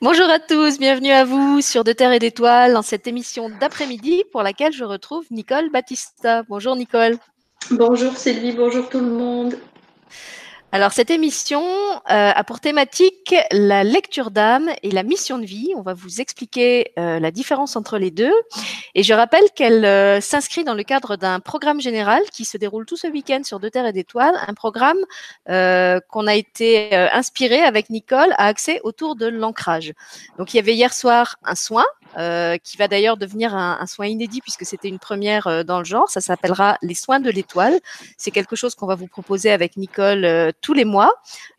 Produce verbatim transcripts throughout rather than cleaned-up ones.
Bonjour à tous, bienvenue à vous sur Deux Terres et d'Étoiles dans cette émission d'après-midi pour laquelle je retrouve Nicole Battista. Bonjour Nicole. Bonjour Sylvie, bonjour tout le monde. Alors cette émission euh, a pour thématique la lecture d'âme et la mission de vie. On va vous expliquer euh, la différence entre les deux. Et je rappelle qu'elle euh, s'inscrit dans le cadre d'un programme général qui se déroule tout ce week-end sur Deux Terres et d'Étoiles, un programme euh, qu'on a été euh, inspiré avec Nicole à axer autour de l'ancrage. Donc il y avait hier soir un soin euh, qui va d'ailleurs devenir un, un soin inédit puisque c'était une première euh, dans le genre. Ça s'appellera les soins de l'étoile. C'est quelque chose qu'on va vous proposer avec Nicole euh, tous les mois.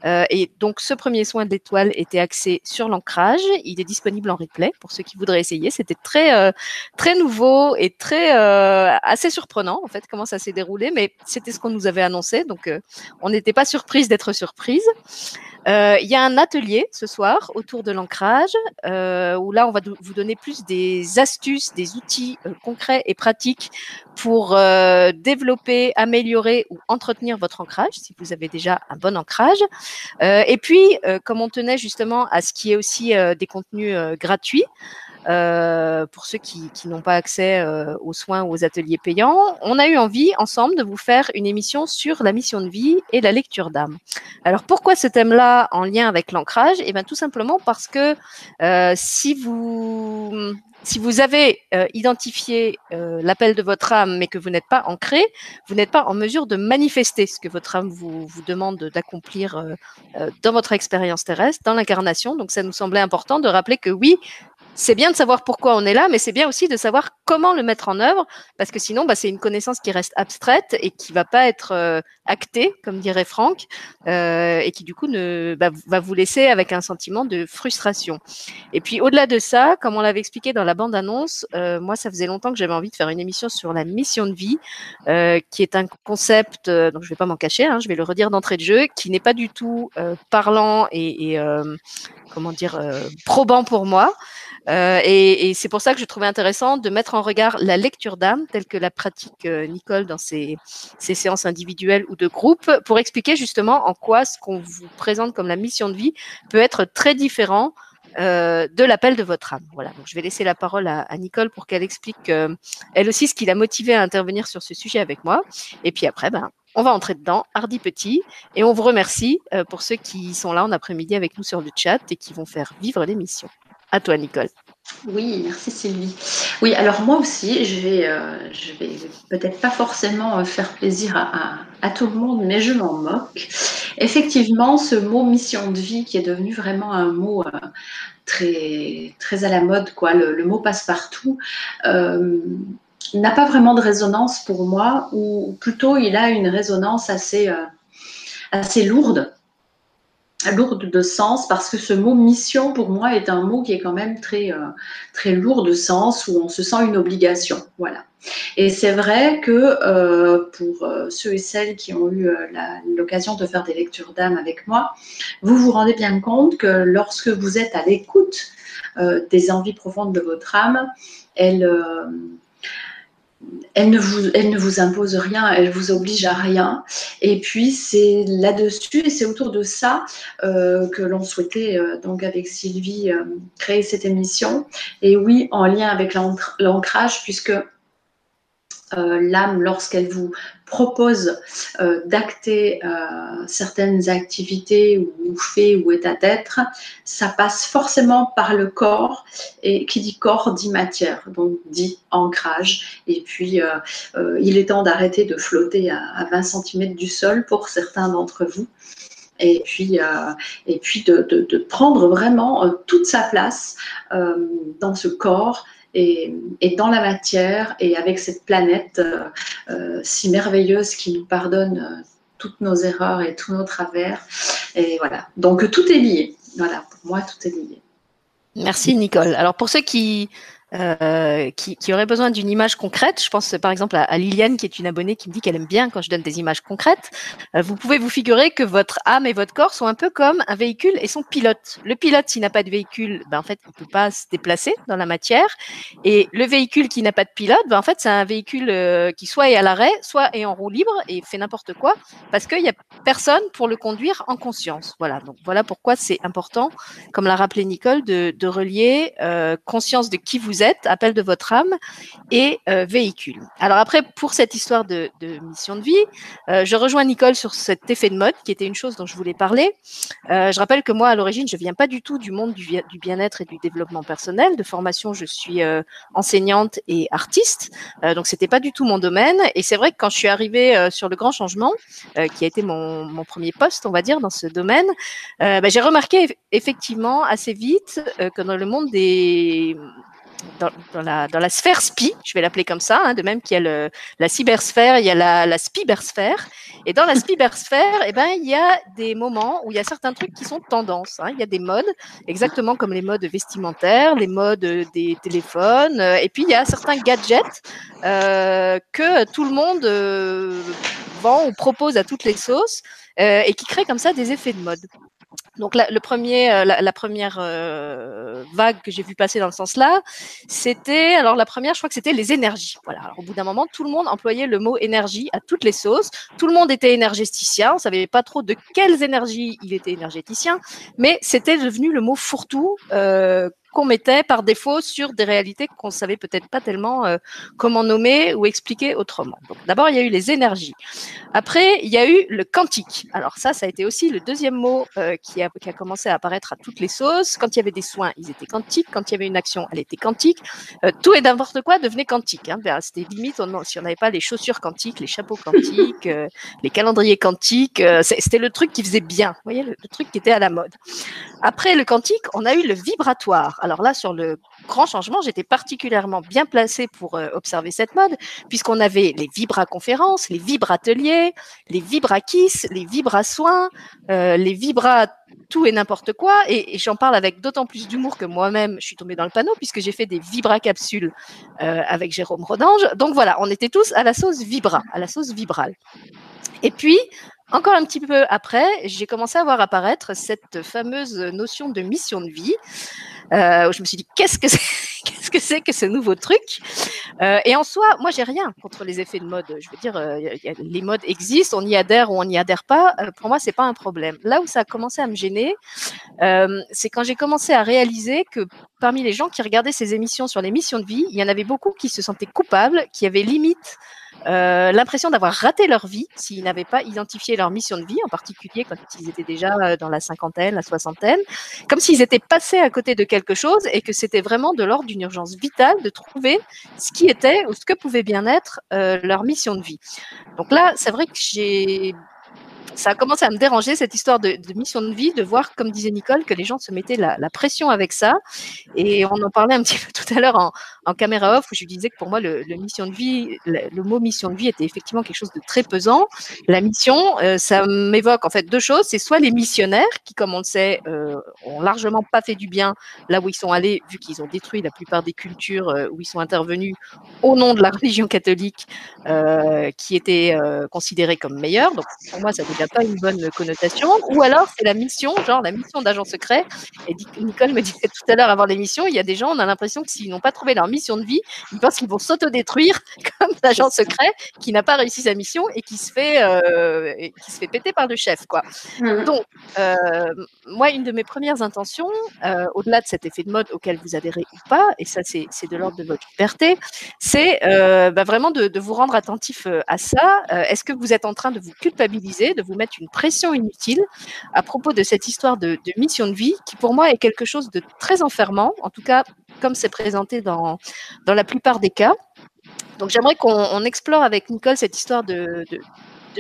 Euh, et donc, ce premier soin de l'étoile était axé sur l'ancrage. Il est disponible en replay pour ceux qui voudraient essayer. C'était très, euh, très nouveau et très euh, assez surprenant, en fait, comment ça s'est déroulé. Mais c'était ce qu'on nous avait annoncé. Donc, euh, on n'était pas surprise d'être surprise. Euh, il y a un atelier ce soir autour de l'ancrage euh, où là, on va vous donner plus des astuces, des outils euh, concrets et pratiques pour euh, développer, améliorer ou entretenir votre ancrage si vous avez déjà un bon ancrage. Euh, et puis, euh, comme on tenait justement à ce qu'il y ait aussi euh, des contenus euh, gratuits, Euh, pour ceux qui, qui n'ont pas accès euh, aux soins ou aux ateliers payants, on a eu envie ensemble de vous faire une émission sur la mission de vie et la lecture d'âme. Alors pourquoi ce thème-là en lien avec l'ancrage? Eh bien tout simplement parce que euh, si vous si vous avez euh, identifié euh, l'appel de votre âme mais que vous n'êtes pas ancré, vous n'êtes pas en mesure de manifester ce que votre âme vous, vous demande d'accomplir euh, euh, dans votre expérience terrestre, dans l'incarnation. Donc ça nous semblait important de rappeler que oui, c'est bien de savoir pourquoi on est là, mais c'est bien aussi de savoir comment le mettre en œuvre, parce que sinon, bah, c'est une connaissance qui reste abstraite et qui va pas être euh, actée, comme dirait Franck, euh, et qui du coup ne bah, va vous laisser avec un sentiment de frustration. Et puis au-delà de ça, comme on l'avait expliqué dans la bande-annonce, euh, moi ça faisait longtemps que j'avais envie de faire une émission sur la mission de vie, euh, qui est un concept, euh, donc je vais pas m'en cacher, hein, je vais le redire d'entrée de jeu, qui n'est pas du tout euh, parlant et, et euh, comment dire euh, probant pour moi. Euh, et, et c'est pour ça que je trouvais intéressant de mettre en regard la lecture d'âme, telle que la pratique euh, Nicole dans ses, ses séances individuelles ou de groupe, pour expliquer justement en quoi ce qu'on vous présente comme la mission de vie peut être très différent euh, de l'appel de votre âme. Voilà. Donc, je vais laisser la parole à, à Nicole pour qu'elle explique euh, elle aussi ce qui l'a motivée à intervenir sur ce sujet avec moi. Et puis après, ben, on va entrer dedans, hardi petit, et on vous remercie euh, pour ceux qui sont là en après-midi avec nous sur le chat et qui vont faire vivre l'émission. À toi, Nicole. Oui, merci Sylvie. Oui, alors moi aussi, je vais, euh, je vais peut-être pas forcément faire plaisir à, à, à tout le monde, mais je m'en moque. Effectivement, ce mot mission de vie qui est devenu vraiment un mot euh, très, très à la mode, quoi, le, le mot passe-partout, euh, n'a pas vraiment de résonance pour moi, ou plutôt il a une résonance assez, euh, assez lourde. lourde de sens, parce que ce mot mission pour moi est un mot qui est quand même très, euh, très lourd de sens, où on se sent une obligation, voilà. Et c'est vrai que euh, pour euh, ceux et celles qui ont eu euh, la, l'occasion de faire des lectures d'âme avec moi, vous vous rendez bien compte que lorsque vous êtes à l'écoute euh, des envies profondes de votre âme, elle, euh, Elle ne, vous, elle ne vous impose rien, elle ne vous oblige à rien. Et puis, c'est là-dessus et c'est autour de ça euh, que l'on souhaitait, euh, donc avec Sylvie, euh, créer cette émission. Et oui, en lien avec l'ancrage, puisque euh, l'âme, lorsqu'elle vous propose euh, d'acter euh, certaines activités ou fait ou état d'être, ça passe forcément par le corps, et qui dit corps dit matière, donc dit ancrage. Et puis euh, euh, il est temps d'arrêter de flotter à, à vingt centimètres du sol pour certains d'entre vous, et puis, euh, et puis de, de, de prendre vraiment euh, toute sa place euh, dans ce corps, Et, et dans la matière, et avec cette planète euh, euh, si merveilleuse qui nous pardonne euh, toutes nos erreurs et tous nos travers. Et voilà, donc tout est lié. Voilà, pour moi, tout est lié. Merci Nicole. Alors pour ceux qui euh, qui, qui aurait besoin d'une image concrète. Je pense par exemple à, à Liliane, qui est une abonnée qui me dit qu'elle aime bien quand je donne des images concrètes. Euh, vous pouvez vous figurer que votre âme et votre corps sont un peu comme un véhicule et son pilote. Le pilote, s'il n'a pas de véhicule, ben, en fait, il ne peut pas se déplacer dans la matière. Et le véhicule qui n'a pas de pilote, ben, en fait, c'est un véhicule euh, qui soit est à l'arrêt, soit est en roue libre et fait n'importe quoi parce qu'il n'y a personne pour le conduire en conscience. Voilà. Donc, voilà pourquoi c'est important, comme l'a rappelé Nicole, de, de relier euh, conscience de qui vous êtes, appel de votre âme et euh, véhicule. Alors après, pour cette histoire de, de mission de vie, euh, je rejoins Nicole sur cet effet de mode qui était une chose dont je voulais parler. Euh, je rappelle que moi, à l'origine, je ne viens pas du tout du monde du, du bien-être et du développement personnel. De formation, je suis euh, enseignante et artiste, euh, donc c'était pas du tout mon domaine. Et c'est vrai que quand je suis arrivée euh, sur le grand changement, euh, qui a été mon, mon premier poste, on va dire, dans ce domaine, euh, bah, j'ai remarqué effectivement assez vite euh, que dans le monde des... Dans, dans, la, dans la sphère S P I, je vais l'appeler comme ça, hein, de même qu'il y a le, la cybersphère, il y a la, la spibersphère. Et dans la spibersphère, eh ben, il y a des moments où il y a certains trucs qui sont tendances. Hein. Il y a des modes, exactement comme les modes vestimentaires, les modes des téléphones. Euh, et puis, il y a certains gadgets euh, que tout le monde euh, vend ou propose à toutes les sauces euh, et qui créent comme ça des effets de mode. Donc, la, le premier, la, la première euh, vague que j'ai vu passer dans le sens-là, c'était, alors la première, je crois que c'était les énergies. Voilà. Alors, au bout d'un moment, tout le monde employait le mot énergie à toutes les sauces. Tout le monde était énergéticien. On savait pas trop de quelles énergies il était énergéticien, mais c'était devenu le mot fourre-tout euh, qu'on mettait par défaut sur des réalités qu'on savait peut-être pas tellement euh, comment nommer ou expliquer autrement. Donc, d'abord, il y a eu les énergies. Après, il y a eu le quantique. Alors ça, ça a été aussi le deuxième mot euh, qui, a, qui a commencé à apparaître à toutes les sauces. Quand il y avait des soins, ils étaient quantiques. Quand il y avait une action, elle était quantique. Euh, tout et n'importe quoi devenait quantique. Hein. Ben, c'était limite on, si on n'avait pas les chaussures quantiques, les chapeaux quantiques, euh, les calendriers quantiques. Euh, c'était le truc qui faisait bien. Vous voyez, le, le truc qui était à la mode. Après le quantique, on a eu le vibratoire. Alors là, sur le grand changement, j'étais particulièrement bien placée pour euh, observer cette mode, puisqu'on avait les vibra-conférences, les vibra-ateliers, les vibra-kiss, les vibra-soins, euh, les vibra tout et n'importe quoi. Et, et j'en parle avec d'autant plus d'humour que moi-même, je suis tombée dans le panneau, puisque j'ai fait des vibra-capsules euh, avec Jérôme Rodange. Donc voilà, on était tous à la sauce vibra, à la sauce vibrale. Et puis, encore un petit peu après, j'ai commencé à voir apparaître cette fameuse notion de mission de vie, euh, où je me suis dit, qu'est-ce que c'est qu'est-ce que c'est que ce nouveau truc? euh, Et en soi, moi, j'ai rien contre les effets de mode. Je veux dire, euh, y a, les modes existent, on y adhère ou on n'y adhère pas. Euh, pour moi, c'est pas un problème. Là où ça a commencé à me gêner, euh, c'est quand j'ai commencé à réaliser que parmi les gens qui regardaient ces émissions sur les missions de vie, il y en avait beaucoup qui se sentaient coupables, qui avaient limite Euh, l'impression d'avoir raté leur vie s'ils n'avaient pas identifié leur mission de vie, en particulier quand ils étaient déjà dans la cinquantaine, la soixantaine, comme s'ils étaient passés à côté de quelque chose et que c'était vraiment de l'ordre d'une urgence vitale de trouver ce qui était ou ce que pouvait bien être euh, leur mission de vie. Donc là, c'est vrai que j'ai... ça a commencé à me déranger, cette histoire de, de mission de vie, de voir, comme disait Nicole, que les gens se mettaient la, la pression avec ça. Et on en parlait un petit peu tout à l'heure en, en caméra off, où je lui disais que pour moi, le, le, mission de vie, le, le mot mission de vie était effectivement quelque chose de très pesant. La mission, euh, ça m'évoque en fait deux choses. C'est soit les missionnaires, qui, comme on le sait, euh, ont largement pas fait du bien là où ils sont allés, vu qu'ils ont détruit la plupart des cultures euh, où ils sont intervenus au nom de la religion catholique, euh, qui était euh, considérée comme meilleure. Donc, pour moi, ça veut dire pas une bonne connotation, ou alors c'est la mission, genre la mission d'agent secret. Et Nicole me disait tout à l'heure avant l'émission, il y a des gens, on a l'impression que s'ils n'ont pas trouvé leur mission de vie, ils pensent qu'ils vont s'autodétruire comme l'agent secret qui n'a pas réussi sa mission et qui se fait, euh, qui se fait péter par le chef, quoi. Mmh. Donc, euh, moi, une de mes premières intentions, euh, au-delà de cet effet de mode auquel vous adhérez ou pas, et ça, c'est de l'ordre de votre liberté, c'est euh, bah, vraiment de, de vous rendre attentif à ça. Euh, Est-ce que vous êtes en train de vous culpabiliser, de vous mettre une pression inutile à propos de cette histoire de, de mission de vie qui, pour moi, est quelque chose de très enfermant, en tout cas, comme c'est présenté dans, dans la plupart des cas. Donc, j'aimerais qu'on explore avec Nicole cette histoire de... de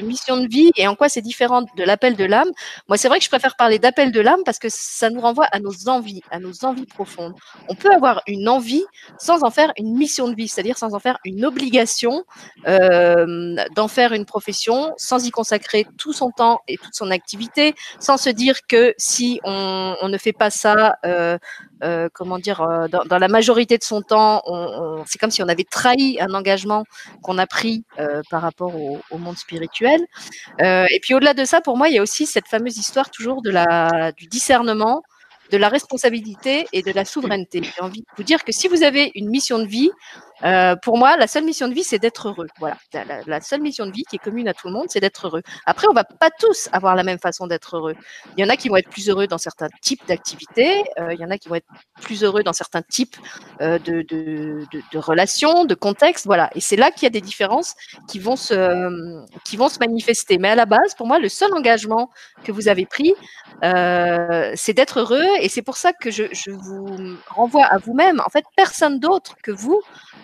de mission de vie et en quoi c'est différent de l'appel de l'âme. Moi, c'est vrai que je préfère parler d'appel de l'âme parce que ça nous renvoie à nos envies, à nos envies profondes. On peut avoir une envie sans en faire une mission de vie, c'est-à-dire sans en faire une obligation euh, d'en faire une profession, sans y consacrer tout son temps et toute son activité, sans se dire que si on, on ne fait pas ça, euh, euh, comment dire, euh, dans, dans la majorité de son temps, on, on, c'est comme si on avait trahi un engagement qu'on a pris euh, par rapport au, au monde spirituel. Euh, et puis au-delà de ça, pour moi, il y a aussi cette fameuse histoire toujours de la, du discernement, de la responsabilité et de la souveraineté. J'ai envie de vous dire que si vous avez une mission de vie, euh, pour moi, la seule mission de vie, c'est d'être heureux. Voilà, la, la seule mission de vie qui est commune à tout le monde, c'est d'être heureux. Après, on ne va pas tous avoir la même façon d'être heureux. Il y en a qui vont être plus heureux dans certains types d'activités, euh, il y en a qui vont être plus heureux dans certains types euh, de, de, de, de relations, de contextes, voilà. Et c'est là qu'il y a des différences qui vont, se, euh, qui vont se manifester. Mais à la base, pour moi, le seul engagement que vous avez pris, euh, c'est d'être heureux. Et c'est pour ça que je, je vous renvoie à vous-même. En fait, personne d'autre que vous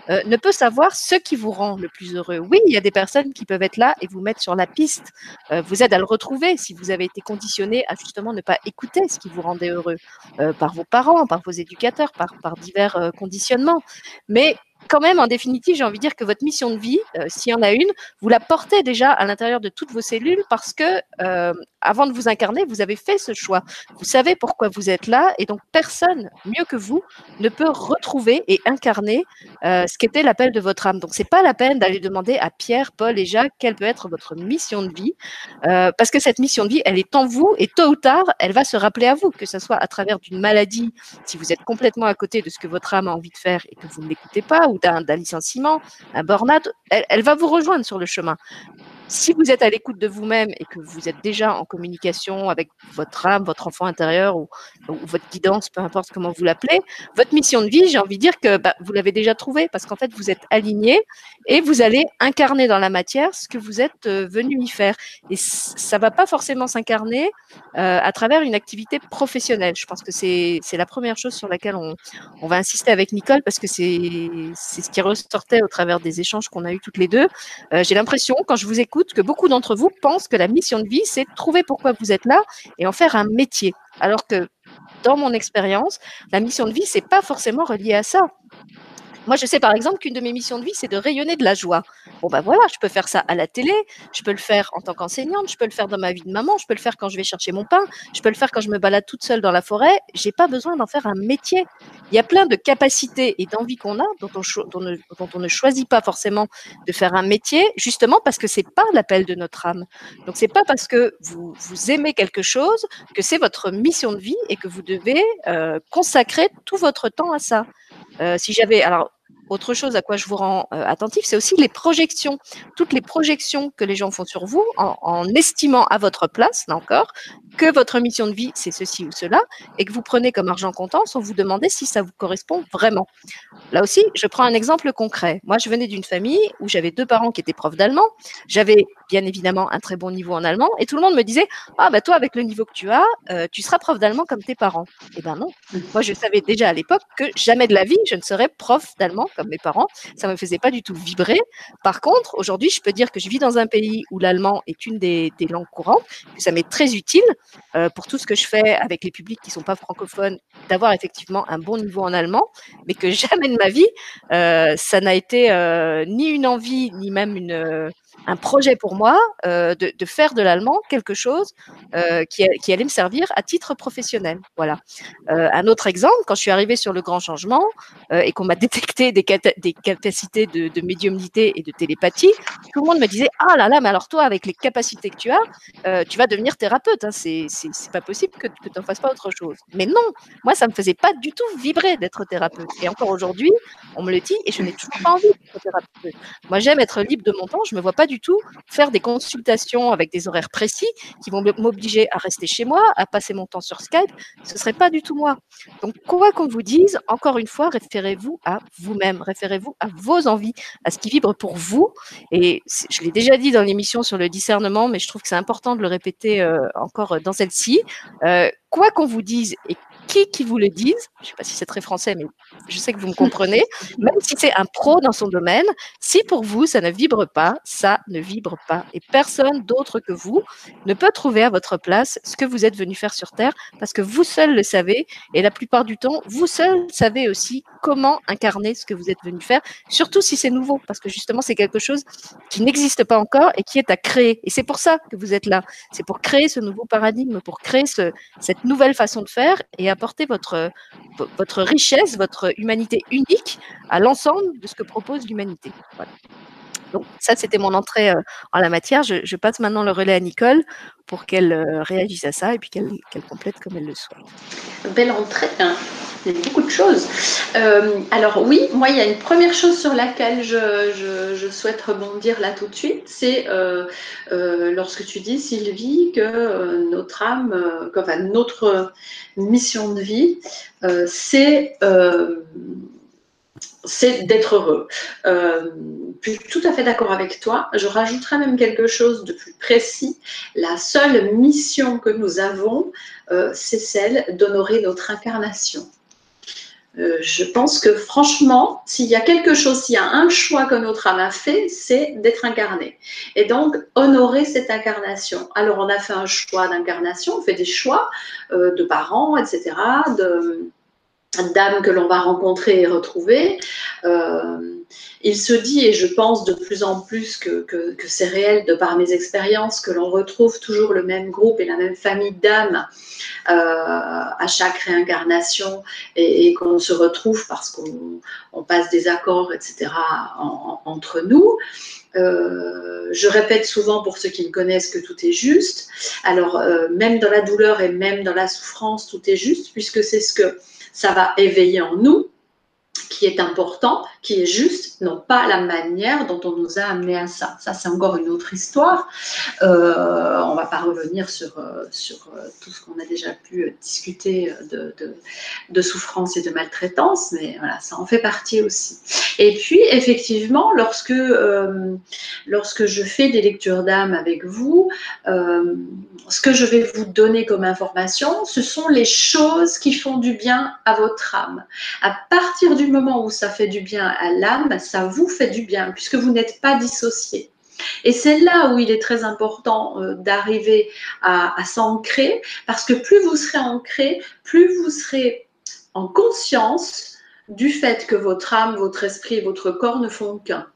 euh, ne peut savoir ce qui vous rend le plus heureux. Oui, il y a des personnes qui peuvent être là et vous mettre sur la piste, euh, vous aident à le retrouver si vous avez été conditionné à justement ne pas écouter ce qui vous rendait heureux euh, par vos parents, par vos éducateurs, par, par divers euh, conditionnements. Mais quand même, en définitive, j'ai envie de dire que votre mission de vie, euh, s'il y en a une, vous la portez déjà à l'intérieur de toutes vos cellules parce que euh, avant de vous incarner, vous avez fait ce choix. Vous savez pourquoi vous êtes là et donc personne, mieux que vous, ne peut retrouver et incarner euh, ce qu'était l'appel de votre âme. Donc, ce n'est pas la peine d'aller demander à Pierre, Paul et Jacques quelle peut être votre mission de vie euh, parce que cette mission de vie, elle est en vous et tôt ou tard, elle va se rappeler à vous, que ce soit à travers d'une maladie, si vous êtes complètement à côté de ce que votre âme a envie de faire et que vous ne l'écoutez pas, ou d'un licenciement, un burn-out, elle, elle va vous rejoindre sur le chemin. Si vous êtes à l'écoute de vous-même et que vous êtes déjà en communication avec votre âme, votre enfant intérieur ou, ou votre guidance, peu importe comment vous l'appelez, votre mission de vie, j'ai envie de dire que bah, vous l'avez déjà trouvée parce qu'en fait, vous êtes aligné et vous allez incarner dans la matière ce que vous êtes euh, venu y faire. Et ça ne va pas forcément s'incarner euh, à travers une activité professionnelle. Je pense que c'est la première chose sur laquelle on, on va insister avec Nicole parce que c'est ce qui ressortait au travers des échanges qu'on a eus toutes les deux. Euh, j'ai l'impression, quand je vous écoute, que beaucoup d'entre vous pensent que la mission de vie, c'est trouver pourquoi vous êtes là et en faire un métier. Alors que dans mon expérience, la mission de vie, c'est pas forcément relié à ça. Moi, je sais par exemple qu'une de mes missions de vie, c'est de rayonner de la joie. Bon, ben voilà, je peux faire ça à la télé, je peux le faire en tant qu'enseignante, je peux le faire dans ma vie de maman, je peux le faire quand je vais chercher mon pain, je peux le faire quand je me balade toute seule dans la forêt. Je n'ai pas besoin d'en faire un métier. Il y a plein de capacités et d'envies qu'on a, dont on, dont, ne, dont on ne choisit pas forcément de faire un métier, justement parce que ce n'est pas l'appel de notre âme. Donc, ce n'est pas parce que vous, vous aimez quelque chose que c'est votre mission de vie et que vous devez euh, consacrer tout votre temps à ça. Euh, si j'avais... alors autre chose à quoi je vous rends euh, attentif, c'est aussi les projections. Toutes les projections que les gens font sur vous en, en estimant à votre place, là encore, que votre mission de vie, c'est ceci ou cela, et que vous prenez comme argent comptant sans vous demander si ça vous correspond vraiment. Là aussi, je prends un exemple concret. Moi, je venais d'une famille où j'avais deux parents qui étaient profs d'allemand. J'avais bien évidemment un très bon niveau en allemand et tout le monde me disait « Ah, bah toi, avec le niveau que tu as, euh, tu seras prof d'allemand comme tes parents. » Eh ben non. Moi, je savais déjà à l'époque que jamais de la vie, je ne serais prof d'allemand comme mes parents, ça ne me faisait pas du tout vibrer. Par contre, aujourd'hui, je peux dire que je vis dans un pays où l'allemand est une des, des langues courantes, que ça m'est très utile euh, pour tout ce que je fais avec les publics qui ne sont pas francophones, d'avoir effectivement un bon niveau en allemand, mais que jamais de ma vie, euh, ça n'a été euh, ni une envie, ni même une... Euh, un projet pour moi euh, de, de faire de l'allemand quelque chose euh, qui, qui allait me servir à titre professionnel. Voilà. Euh, un autre exemple, quand je suis arrivée sur le grand changement euh, et qu'on m'a détecté des, des capacités de, de médiumnité et de télépathie, tout le monde me disait « Ah là là, mais alors toi, avec les capacités que tu as, euh, tu vas devenir thérapeute. Hein, c'est pas possible que, que tu n'en fasses pas autre chose. » Mais non, moi, ça ne me faisait pas du tout vibrer d'être thérapeute. Et encore aujourd'hui, on me le dit et je n'ai toujours pas envie d'être thérapeute. Moi, j'aime être libre de mon temps, je ne me vois pas du tout faire des consultations avec des horaires précis qui vont m'obliger à rester chez moi, à passer mon temps sur Skype, ce serait pas du tout moi. Donc, quoi qu'on vous dise, encore une fois, référez-vous à vous-même, référez-vous à vos envies, à ce qui vibre pour vous. Et je l'ai déjà dit dans l'émission sur le discernement, mais je trouve que c'est important de le répéter euh, encore dans celle-ci. Euh, quoi qu'on vous dise et qui qui vous le dise, je ne sais pas si c'est très français, mais je sais que vous me comprenez, même si c'est un pro dans son domaine, si pour vous, ça ne vibre pas, ça ne vibre pas. Et personne d'autre que vous ne peut trouver à votre place ce que vous êtes venu faire sur Terre, parce que vous seul le savez, et la plupart du temps, vous seul savez aussi comment incarner ce que vous êtes venu faire, surtout si c'est nouveau, parce que justement, c'est quelque chose qui n'existe pas encore et qui est à créer. Et c'est pour ça que vous êtes là. C'est pour créer ce nouveau paradigme, pour créer ce, cette nouvelle façon de faire et apporter votre, votre richesse, votre humanité unique à l'ensemble de ce que propose l'humanité. Voilà. Donc, ça, c'était mon entrée euh, en la matière. Je, je passe maintenant le relais à Nicole pour qu'elle euh, réagisse à ça et puis qu'elle qu'elle complète comme elle le souhaite. Belle entrée, hein. Il y a beaucoup de choses. Euh, alors oui, moi, il y a une première chose sur laquelle je, je, je souhaite rebondir là tout de suite, c'est euh, euh, lorsque tu dis, Sylvie, que euh, notre âme, euh, que, enfin, notre mission de vie, euh, c'est... Euh, c'est d'être heureux. Euh, je suis tout à fait d'accord avec toi. Je rajouterai même quelque chose de plus précis. La seule mission que nous avons, euh, c'est celle d'honorer notre incarnation. Euh, je pense que franchement, s'il y a quelque chose, s'il y a un choix que notre âme a fait, c'est d'être incarné. Et donc, honorer cette incarnation. Alors, on a fait un choix d'incarnation, on fait des choix euh, de parents, et cetera, de... d'âme que l'on va rencontrer et retrouver, euh, il se dit, et je pense de plus en plus que, que, que c'est réel de par mes expériences, que l'on retrouve toujours le même groupe et la même famille d'âmes euh, à chaque réincarnation et, et qu'on se retrouve parce qu'on on passe des accords, et cetera en, en, entre nous. Euh, je répète souvent pour ceux qui me connaissent que tout est juste. Alors, euh, même dans la douleur et même dans la souffrance, tout est juste puisque c'est ce que ça va éveiller en nous, qui est important, qui est juste, non pas la manière dont on nous a amené à ça. Ça, c'est encore une autre histoire. Euh, on ne va pas revenir sur, sur tout ce qu'on a déjà pu discuter de, de, de souffrance et de maltraitance, mais voilà, ça en fait partie aussi. Et puis, effectivement, lorsque, euh, lorsque je fais des lectures d'âme avec vous, euh, ce que je vais vous donner comme information, ce sont les choses qui font du bien à votre âme. À partir du moment où ça fait du bien à l'âme, ça vous fait du bien puisque vous n'êtes pas dissocié. Et c'est là où il est très important euh, d'arriver à, à s'ancrer, parce que plus vous serez ancré, plus vous serez en conscience du fait que votre âme, votre esprit et votre corps ne font qu'un.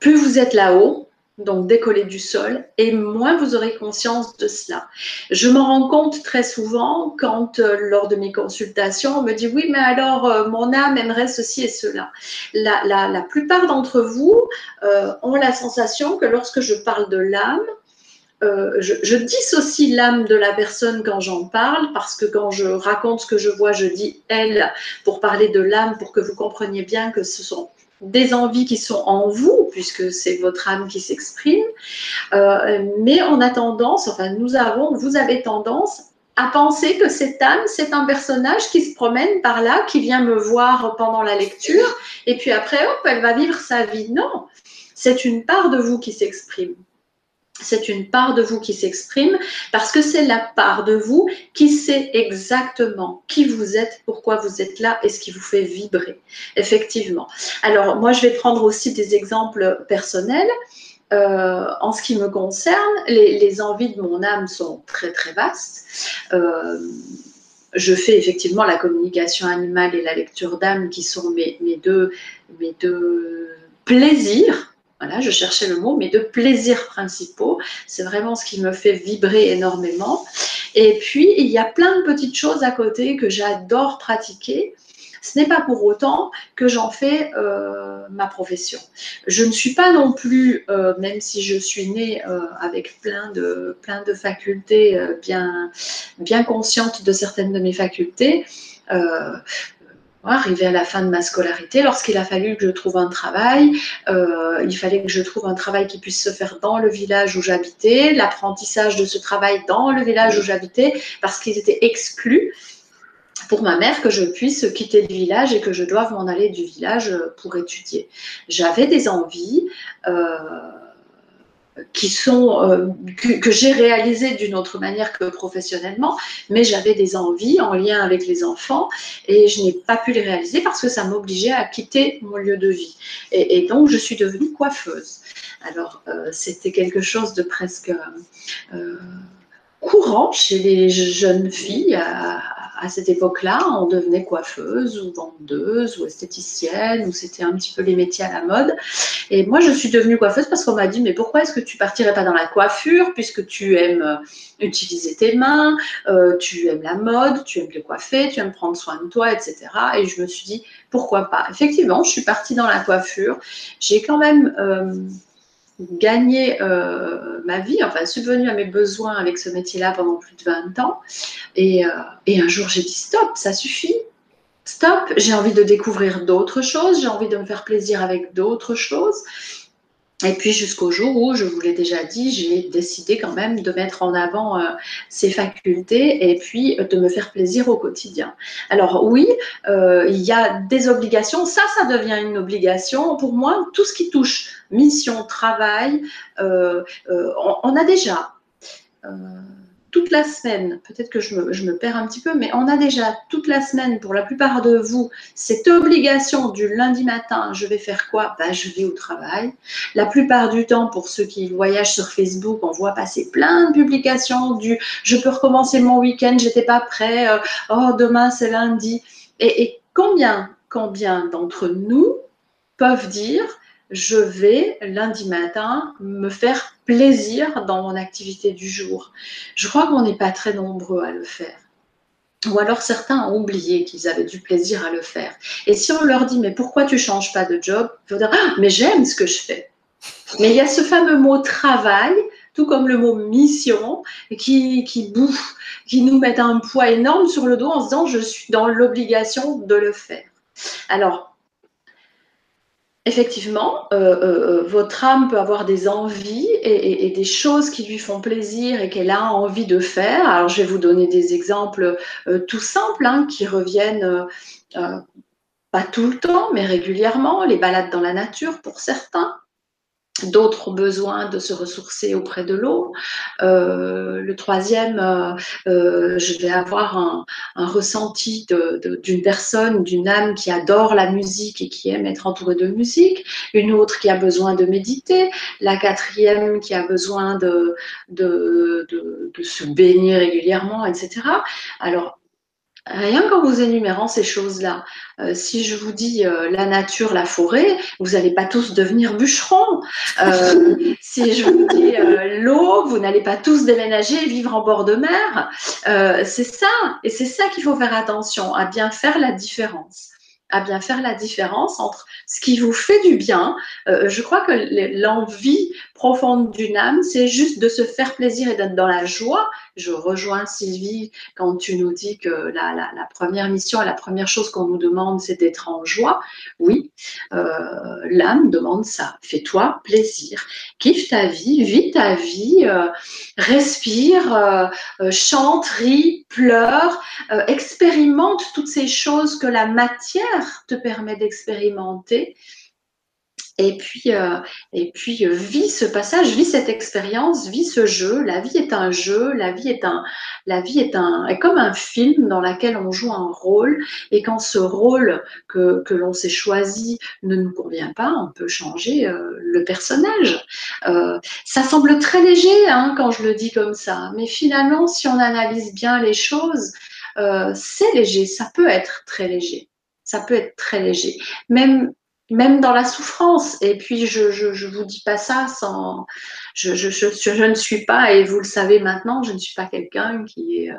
Plus vous êtes là-haut, donc décoller du sol, et moins vous aurez conscience de cela. Je m'en rends compte très souvent quand, euh, lors de mes consultations, on me dit « oui, mais alors, euh, mon âme aimerait ceci et cela ». La, la, la plupart d'entre vous euh, ont la sensation que lorsque je parle de l'âme, Euh, je, je dissocie l'âme de la personne quand j'en parle, parce que quand je raconte ce que je vois, je dis « elle » pour parler de l'âme, pour que vous compreniez bien que ce sont des envies qui sont en vous, puisque c'est votre âme qui s'exprime. Euh, mais on a tendance, enfin nous avons, vous avez tendance à penser que cette âme, c'est un personnage qui se promène par là, qui vient me voir pendant la lecture, et puis après, hop, elle va vivre sa vie. Non, c'est une part de vous qui s'exprime. C'est une part de vous qui s'exprime parce que c'est la part de vous qui sait exactement qui vous êtes, pourquoi vous êtes là et ce qui vous fait vibrer, effectivement. Alors, moi, je vais prendre aussi des exemples personnels. Euh, en ce qui me concerne, les, les envies de mon âme sont très, très vastes. Euh, je fais effectivement la communication animale et la lecture d'âme qui sont mes, mes, deux, mes deux plaisirs. Voilà, je cherchais le mot, mais de plaisirs principaux. C'est vraiment ce qui me fait vibrer énormément. Et puis, il y a plein de petites choses à côté que j'adore pratiquer. Ce n'est pas pour autant que j'en fais euh, ma profession. Je ne suis pas non plus, euh, même si je suis née euh, avec plein de, plein de facultés, euh, bien, bien consciente de certaines de mes facultés, euh, arrivée à la fin de ma scolarité, lorsqu'il a fallu que je trouve un travail, euh, il fallait que je trouve un travail qui puisse se faire dans le village où j'habitais, l'apprentissage de ce travail dans le village où j'habitais, parce qu'il était exclu pour ma mère que je puisse quitter le village et que je doive m'en aller du village pour étudier. J'avais des envies euh, qui sont, euh, que, que j'ai réalisées d'une autre manière que professionnellement, mais j'avais des envies en lien avec les enfants et je n'ai pas pu les réaliser parce que ça m'obligeait à quitter mon lieu de vie. Et, et donc, je suis devenue coiffeuse. Alors, euh, c'était quelque chose de presque euh, courant chez les jeunes filles à, à à cette époque-là, on devenait coiffeuse ou vendeuse ou esthéticienne, ou c'était un petit peu les métiers à la mode. Et moi, je suis devenue coiffeuse parce qu'on m'a dit « Mais pourquoi est-ce que tu partirais pas dans la coiffure puisque tu aimes utiliser tes mains, euh, tu aimes la mode, tu aimes te coiffer, tu aimes prendre soin de toi, et cetera » Et je me suis dit « Pourquoi pas ?» Effectivement, je suis partie dans la coiffure. J'ai quand même... Euh, gagner euh, ma vie, enfin subvenu à mes besoins avec ce métier-là pendant plus de vingt ans. Et, euh, et un jour, j'ai dit stop, ça suffit, stop, j'ai envie de découvrir d'autres choses, j'ai envie de me faire plaisir avec d'autres choses. Et puis jusqu'au jour où, je vous l'ai déjà dit, j'ai décidé quand même de mettre en avant euh, ces facultés et puis euh, de me faire plaisir au quotidien. Alors oui, euh, il y a des obligations, ça, ça devient une obligation. Pour moi, tout ce qui touche mission, travail, euh, euh, on, on a déjà... Euh, toute la semaine, peut-être que je me, je me perds un petit peu, mais on a déjà toute la semaine, pour la plupart de vous, cette obligation du lundi matin, je vais faire quoi? Ben, je vais au travail. La plupart du temps, pour ceux qui voyagent sur Facebook, on voit passer plein de publications du « je peux recommencer mon week-end, j'étais pas prêt, euh, oh demain c'est lundi ». Et combien, combien d'entre nous peuvent dire « je vais lundi matin me faire plaisir dans mon activité du jour ». Je crois qu'on n'est pas très nombreux à le faire. Ou alors certains ont oublié qu'ils avaient du plaisir à le faire. Et si on leur dit « mais pourquoi tu ne changes pas de job ?» Ils vont dire ah, « mais j'aime ce que je fais ». Mais il y a ce fameux mot « travail », tout comme le mot « mission » qui, qui bouffe, qui nous met un poids énorme sur le dos en se disant « je suis dans l'obligation de le faire ». Alors, effectivement, euh, euh, votre âme peut avoir des envies et, et, et des choses qui lui font plaisir et qu'elle a envie de faire. Alors, je vais vous donner des exemples euh, tout simples hein, qui reviennent, euh, euh, pas tout le temps, mais régulièrement, les balades dans la nature pour certains. D'autres ont besoin de se ressourcer auprès de l'eau. Euh, le troisième, euh, euh, je vais avoir un, un ressenti d'une personne, d'une âme qui adore la musique et qui aime être entourée de musique. Une autre qui a besoin de méditer. La quatrième qui a besoin de, de, de, de se baigner régulièrement, et cetera. Alors, rien qu'en vous énumérant ces choses-là, euh, si je vous dis euh, la nature, la forêt, vous n'allez pas tous devenir bûcherons. Euh, si je vous dis euh, l'eau, vous n'allez pas tous déménager et vivre en bord de mer. Euh, c'est ça, et c'est ça qu'il faut faire attention, à bien faire la différence. À bien faire la différence entre ce qui vous fait du bien. Euh, je crois que l'envie profonde d'une âme, c'est juste de se faire plaisir et d'être dans la joie. Je rejoins Sylvie quand tu nous dis que la, la, la première mission, la première chose qu'on nous demande, c'est d'être en joie. Oui, euh, l'âme demande ça. Fais-toi plaisir. Kiffe ta vie, vis ta vie, euh, respire, euh, euh, chante, ris, pleure, euh, expérimente toutes ces choses que la matière te permet d'expérimenter et puis, euh, et puis euh, vis ce passage, vis cette expérience, vis ce jeu. La vie est un jeu, la vie est, un, la vie est, un, est comme un film dans lequel on joue un rôle et quand ce rôle que, que l'on s'est choisi ne nous convient pas, on peut changer euh, le personnage. Euh, ça semble très léger hein, quand je le dis comme ça, mais finalement si on analyse bien les choses, euh, c'est léger, ça peut être très léger. Ça peut être très léger, même, même dans la souffrance. Et puis, je ne je, je vous dis pas ça sans... Je, je, je, je ne suis pas, et vous le savez maintenant, je ne suis pas quelqu'un qui est, euh,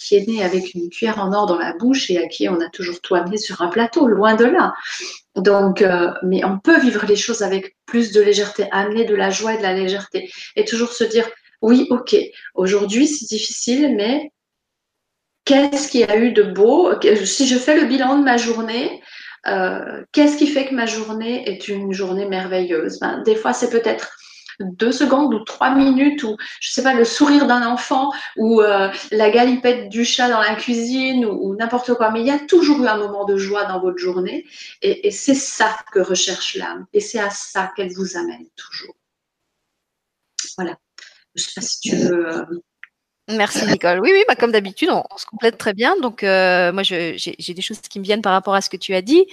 qui est né avec une cuillère en or dans la bouche et à qui on a toujours tout amené sur un plateau, loin de là. Donc, euh, mais on peut vivre les choses avec plus de légèreté, amener de la joie et de la légèreté. Et toujours se dire, oui, ok, aujourd'hui c'est difficile, mais... qu'est-ce qu'il y a eu de beau? Si je fais le bilan de ma journée, euh, qu'est-ce qui fait que ma journée est une journée merveilleuse? Ben, des fois, c'est peut-être deux secondes ou trois minutes ou, je ne sais pas, le sourire d'un enfant ou euh, la galipette du chat dans la cuisine ou, ou n'importe quoi. Mais il y a toujours eu un moment de joie dans votre journée et, et c'est ça que recherche l'âme et c'est à ça qu'elle vous amène toujours. Voilà. Je ne sais pas si tu veux… Euh... Merci Nicole. Oui, oui, bah, comme d'habitude, on, on se complète très bien. Donc, euh, moi, j'ai des choses qui me viennent par rapport à ce que tu as dit.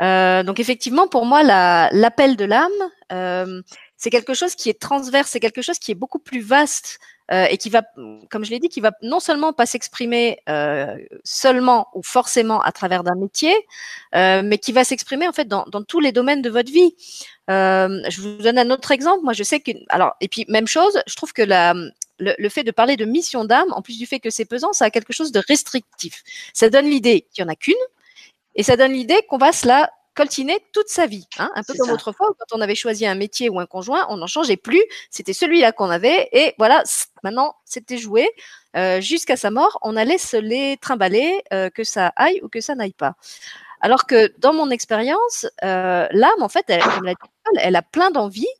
Euh, donc, effectivement, pour moi, la, l'appel de l'âme, euh, c'est quelque chose qui est transverse, c'est quelque chose qui est beaucoup plus vaste euh, et qui va, comme je l'ai dit, qui va non seulement pas s'exprimer euh, seulement ou forcément à travers d'un métier, euh, mais qui va s'exprimer en fait dans, dans tous les domaines de votre vie. Euh, je vous donne un autre exemple. Moi, je sais que, alors, et puis même chose, je trouve que la Le, le fait de parler de mission d'âme, en plus du fait que c'est pesant, ça a quelque chose de restrictif. Ça donne l'idée qu'il n'y en a qu'une et ça donne l'idée qu'on va se la coltiner toute sa vie. Hein, un peu comme autrefois, quand on avait choisi un métier ou un conjoint, on n'en changeait plus. C'était celui-là qu'on avait et voilà, maintenant, c'était joué. Euh, jusqu'à sa mort, on allait se les trimballer, euh, que ça aille ou que ça n'aille pas. Alors que dans mon expérience, euh, l'âme, en fait, elle, comme l'a dit, elle a plein d'envies.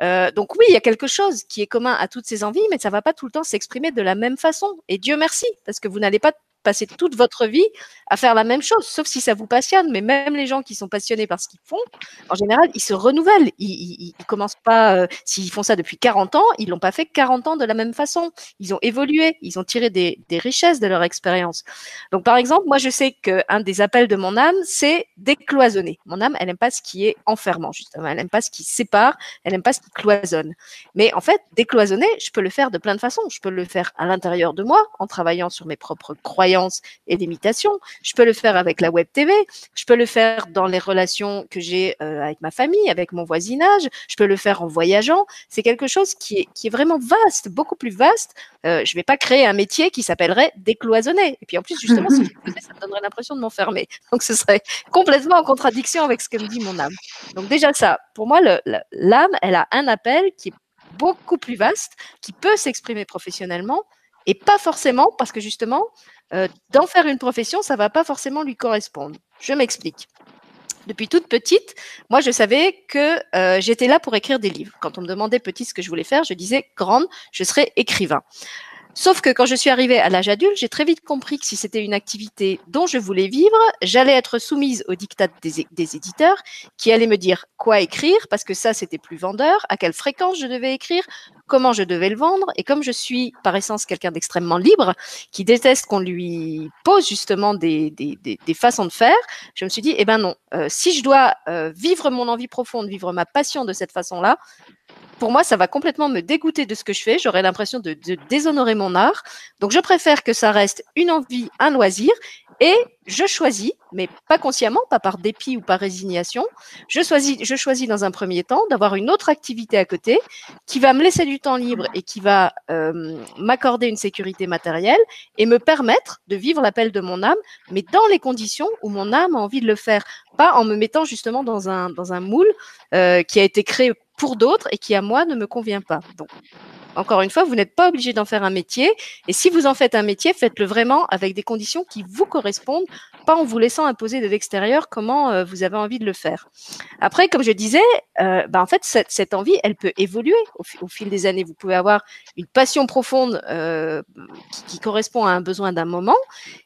Euh, donc oui, il y a quelque chose qui est commun à toutes ces envies, mais ça ne va pas tout le temps s'exprimer de la même façon. Et Dieu merci, parce que vous n'allez pas passer toute votre vie à faire la même chose, sauf si ça vous passionne. Mais même les gens qui sont passionnés par ce qu'ils font, en général, ils se renouvellent. Ils, ils, ils commencent pas, euh, s'ils font ça depuis quarante ans, ils l'ont pas fait quarante ans de la même façon. Ils ont évolué, ils ont tiré des, des richesses de leur expérience. Donc par exemple, moi je sais qu'un des appels de mon âme, c'est décloisonner. Mon âme, elle n'aime pas ce qui est enfermant, justement. Elle n'aime pas ce qui sépare, elle n'aime pas ce qui cloisonne. Mais en fait, décloisonner, je peux le faire de plein de façons. Je peux le faire à l'intérieur de moi, en travaillant sur mes propres croyances et d'imitation. Je peux le faire avec la web T V, je peux le faire dans les relations que j'ai euh, avec ma famille, avec mon voisinage, je peux le faire en voyageant. C'est quelque chose qui est, qui est vraiment vaste, beaucoup plus vaste. Euh, je ne vais pas créer un métier qui s'appellerait décloisonner. Et puis en plus, justement, si je le faisais, ça me donnerait l'impression de m'enfermer. Donc ce serait complètement en contradiction avec ce que me dit mon âme. Donc déjà ça, pour moi, le, le, l'âme, elle a un appel qui est beaucoup plus vaste, qui peut s'exprimer professionnellement et pas forcément parce que justement, Euh, d'en faire une profession, ça ne va pas forcément lui correspondre. Je m'explique. Depuis toute petite, moi, je savais que euh, j'étais là pour écrire des livres. Quand on me demandait petite ce que je voulais faire, je disais grande, je serais écrivain. Sauf que quand je suis arrivée à l'âge adulte, j'ai très vite compris que si c'était une activité dont je voulais vivre, j'allais être soumise au diktat des, des éditeurs qui allaient me dire quoi écrire, parce que ça, c'était plus vendeur, à quelle fréquence je devais écrire, comment je devais le vendre. Et comme je suis par essence quelqu'un d'extrêmement libre, qui déteste qu'on lui pose justement des, des, des, des façons de faire, je me suis dit, eh ben non, euh, si je dois euh, vivre mon envie profonde, vivre ma passion de cette façon-là, pour moi, ça va complètement me dégoûter de ce que je fais. J'aurais l'impression de, de déshonorer mon art. Donc, je préfère que ça reste une envie, un loisir. Et je choisis, mais pas consciemment, pas par dépit ou par résignation, je choisis, je choisis dans un premier temps d'avoir une autre activité à côté qui va me laisser du temps libre et qui va euh, m'accorder une sécurité matérielle et me permettre de vivre l'appel de mon âme, mais dans les conditions où mon âme a envie de le faire, pas en me mettant justement dans un, dans un moule euh, qui a été créé pour d'autres et qui, à moi, ne me convient pas. Donc, encore une fois, vous n'êtes pas obligé d'en faire un métier. Et si vous en faites un métier, faites-le vraiment avec des conditions qui vous correspondent, pas en vous laissant imposer de l'extérieur comment euh, vous avez envie de le faire. Après, comme je disais, euh, bah, en fait, cette, cette envie, elle peut évoluer au, au fil des années. Vous pouvez avoir une passion profonde euh, qui, qui correspond à un besoin d'un moment.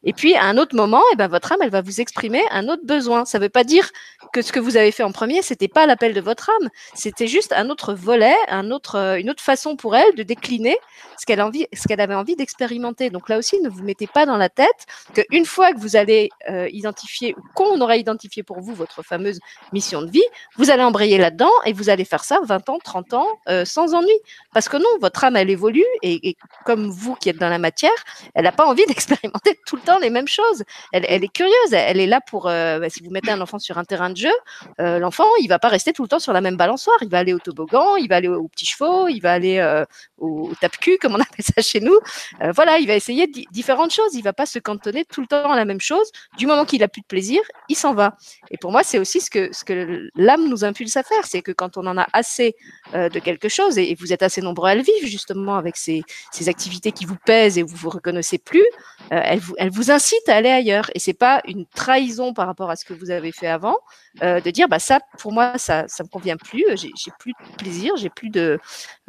Et puis, à un autre moment, eh ben, votre âme, elle va vous exprimer un autre besoin. Ça ne veut pas dire que ce que vous avez fait en premier, c'était pas l'appel de votre âme. C'était juste un autre volet, un autre, une autre façon pour elle de de décliner ce qu'elle envie, ce qu'elle avait envie d'expérimenter. Donc là aussi, ne vous mettez pas dans la tête qu'une fois que vous allez euh, identifier ou qu'on aura identifié pour vous votre fameuse mission de vie, vous allez embrayer là-dedans et vous allez faire ça vingt ans, trente ans euh, sans ennui. Parce que non, votre âme, elle évolue et, et comme vous qui êtes dans la matière, elle n'a pas envie d'expérimenter tout le temps les mêmes choses. Elle, elle est curieuse, elle est là pour, euh, bah, si vous mettez un enfant sur un terrain de jeu, euh, l'enfant, il ne va pas rester tout le temps sur la même balançoire. Il va aller au toboggan, il va aller aux petits chevaux, il va aller... Euh, au tape-cul, comme on appelle ça chez nous. Euh, voilà, il va essayer d- différentes choses. Il ne va pas se cantonner tout le temps à la même chose. Du moment qu'il n'a plus de plaisir, il s'en va. Et pour moi, c'est aussi ce que, ce que l'âme nous impulse à faire. C'est que quand on en a assez euh, de quelque chose, et, et vous êtes assez nombreux à le vivre, justement, avec ces, ces activités qui vous pèsent et vous ne vous reconnaissez plus, euh, elle, vous, elle vous incite à aller ailleurs. Et ce n'est pas une trahison par rapport à ce que vous avez fait avant, euh, de dire, bah, ça, pour moi, ça ne me convient plus, j'ai, j'ai plus de plaisir, j'ai plus de...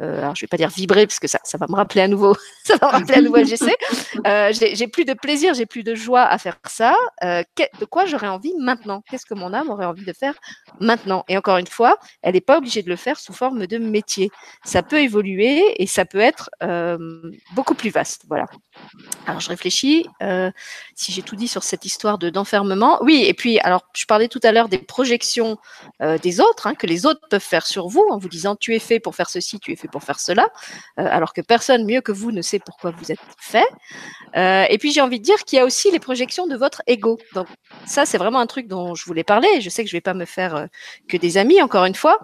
Euh, alors, je ne vais pas dire vibrer, parce que ça, ça va me rappeler à nouveau, ça va me rappeler à nouveau L G C. Euh, j'ai, j'ai plus de plaisir, j'ai plus de joie à faire ça. Euh, que, de quoi j'aurais envie maintenant? Qu'est-ce que mon âme aurait envie de faire maintenant? Et encore une fois, elle n'est pas obligée de le faire sous forme de métier. Ça peut évoluer et ça peut être euh, beaucoup plus vaste. Voilà. Alors, je réfléchis euh, si j'ai tout dit sur cette histoire de, d'enfermement. Oui, et puis, alors, je parlais tout à l'heure des projections euh, des autres, hein, que les autres peuvent faire sur vous en vous disant tu es fait pour faire ceci, tu es fait pour faire cela. euh, alors que personne mieux que vous ne sait pourquoi vous êtes fait. Euh, et puis j'ai envie de dire qu'il y a aussi les projections de votre ego. Donc ça, c'est vraiment un truc dont je voulais parler. Je sais que je ne vais pas me faire euh, que des amis, encore une fois.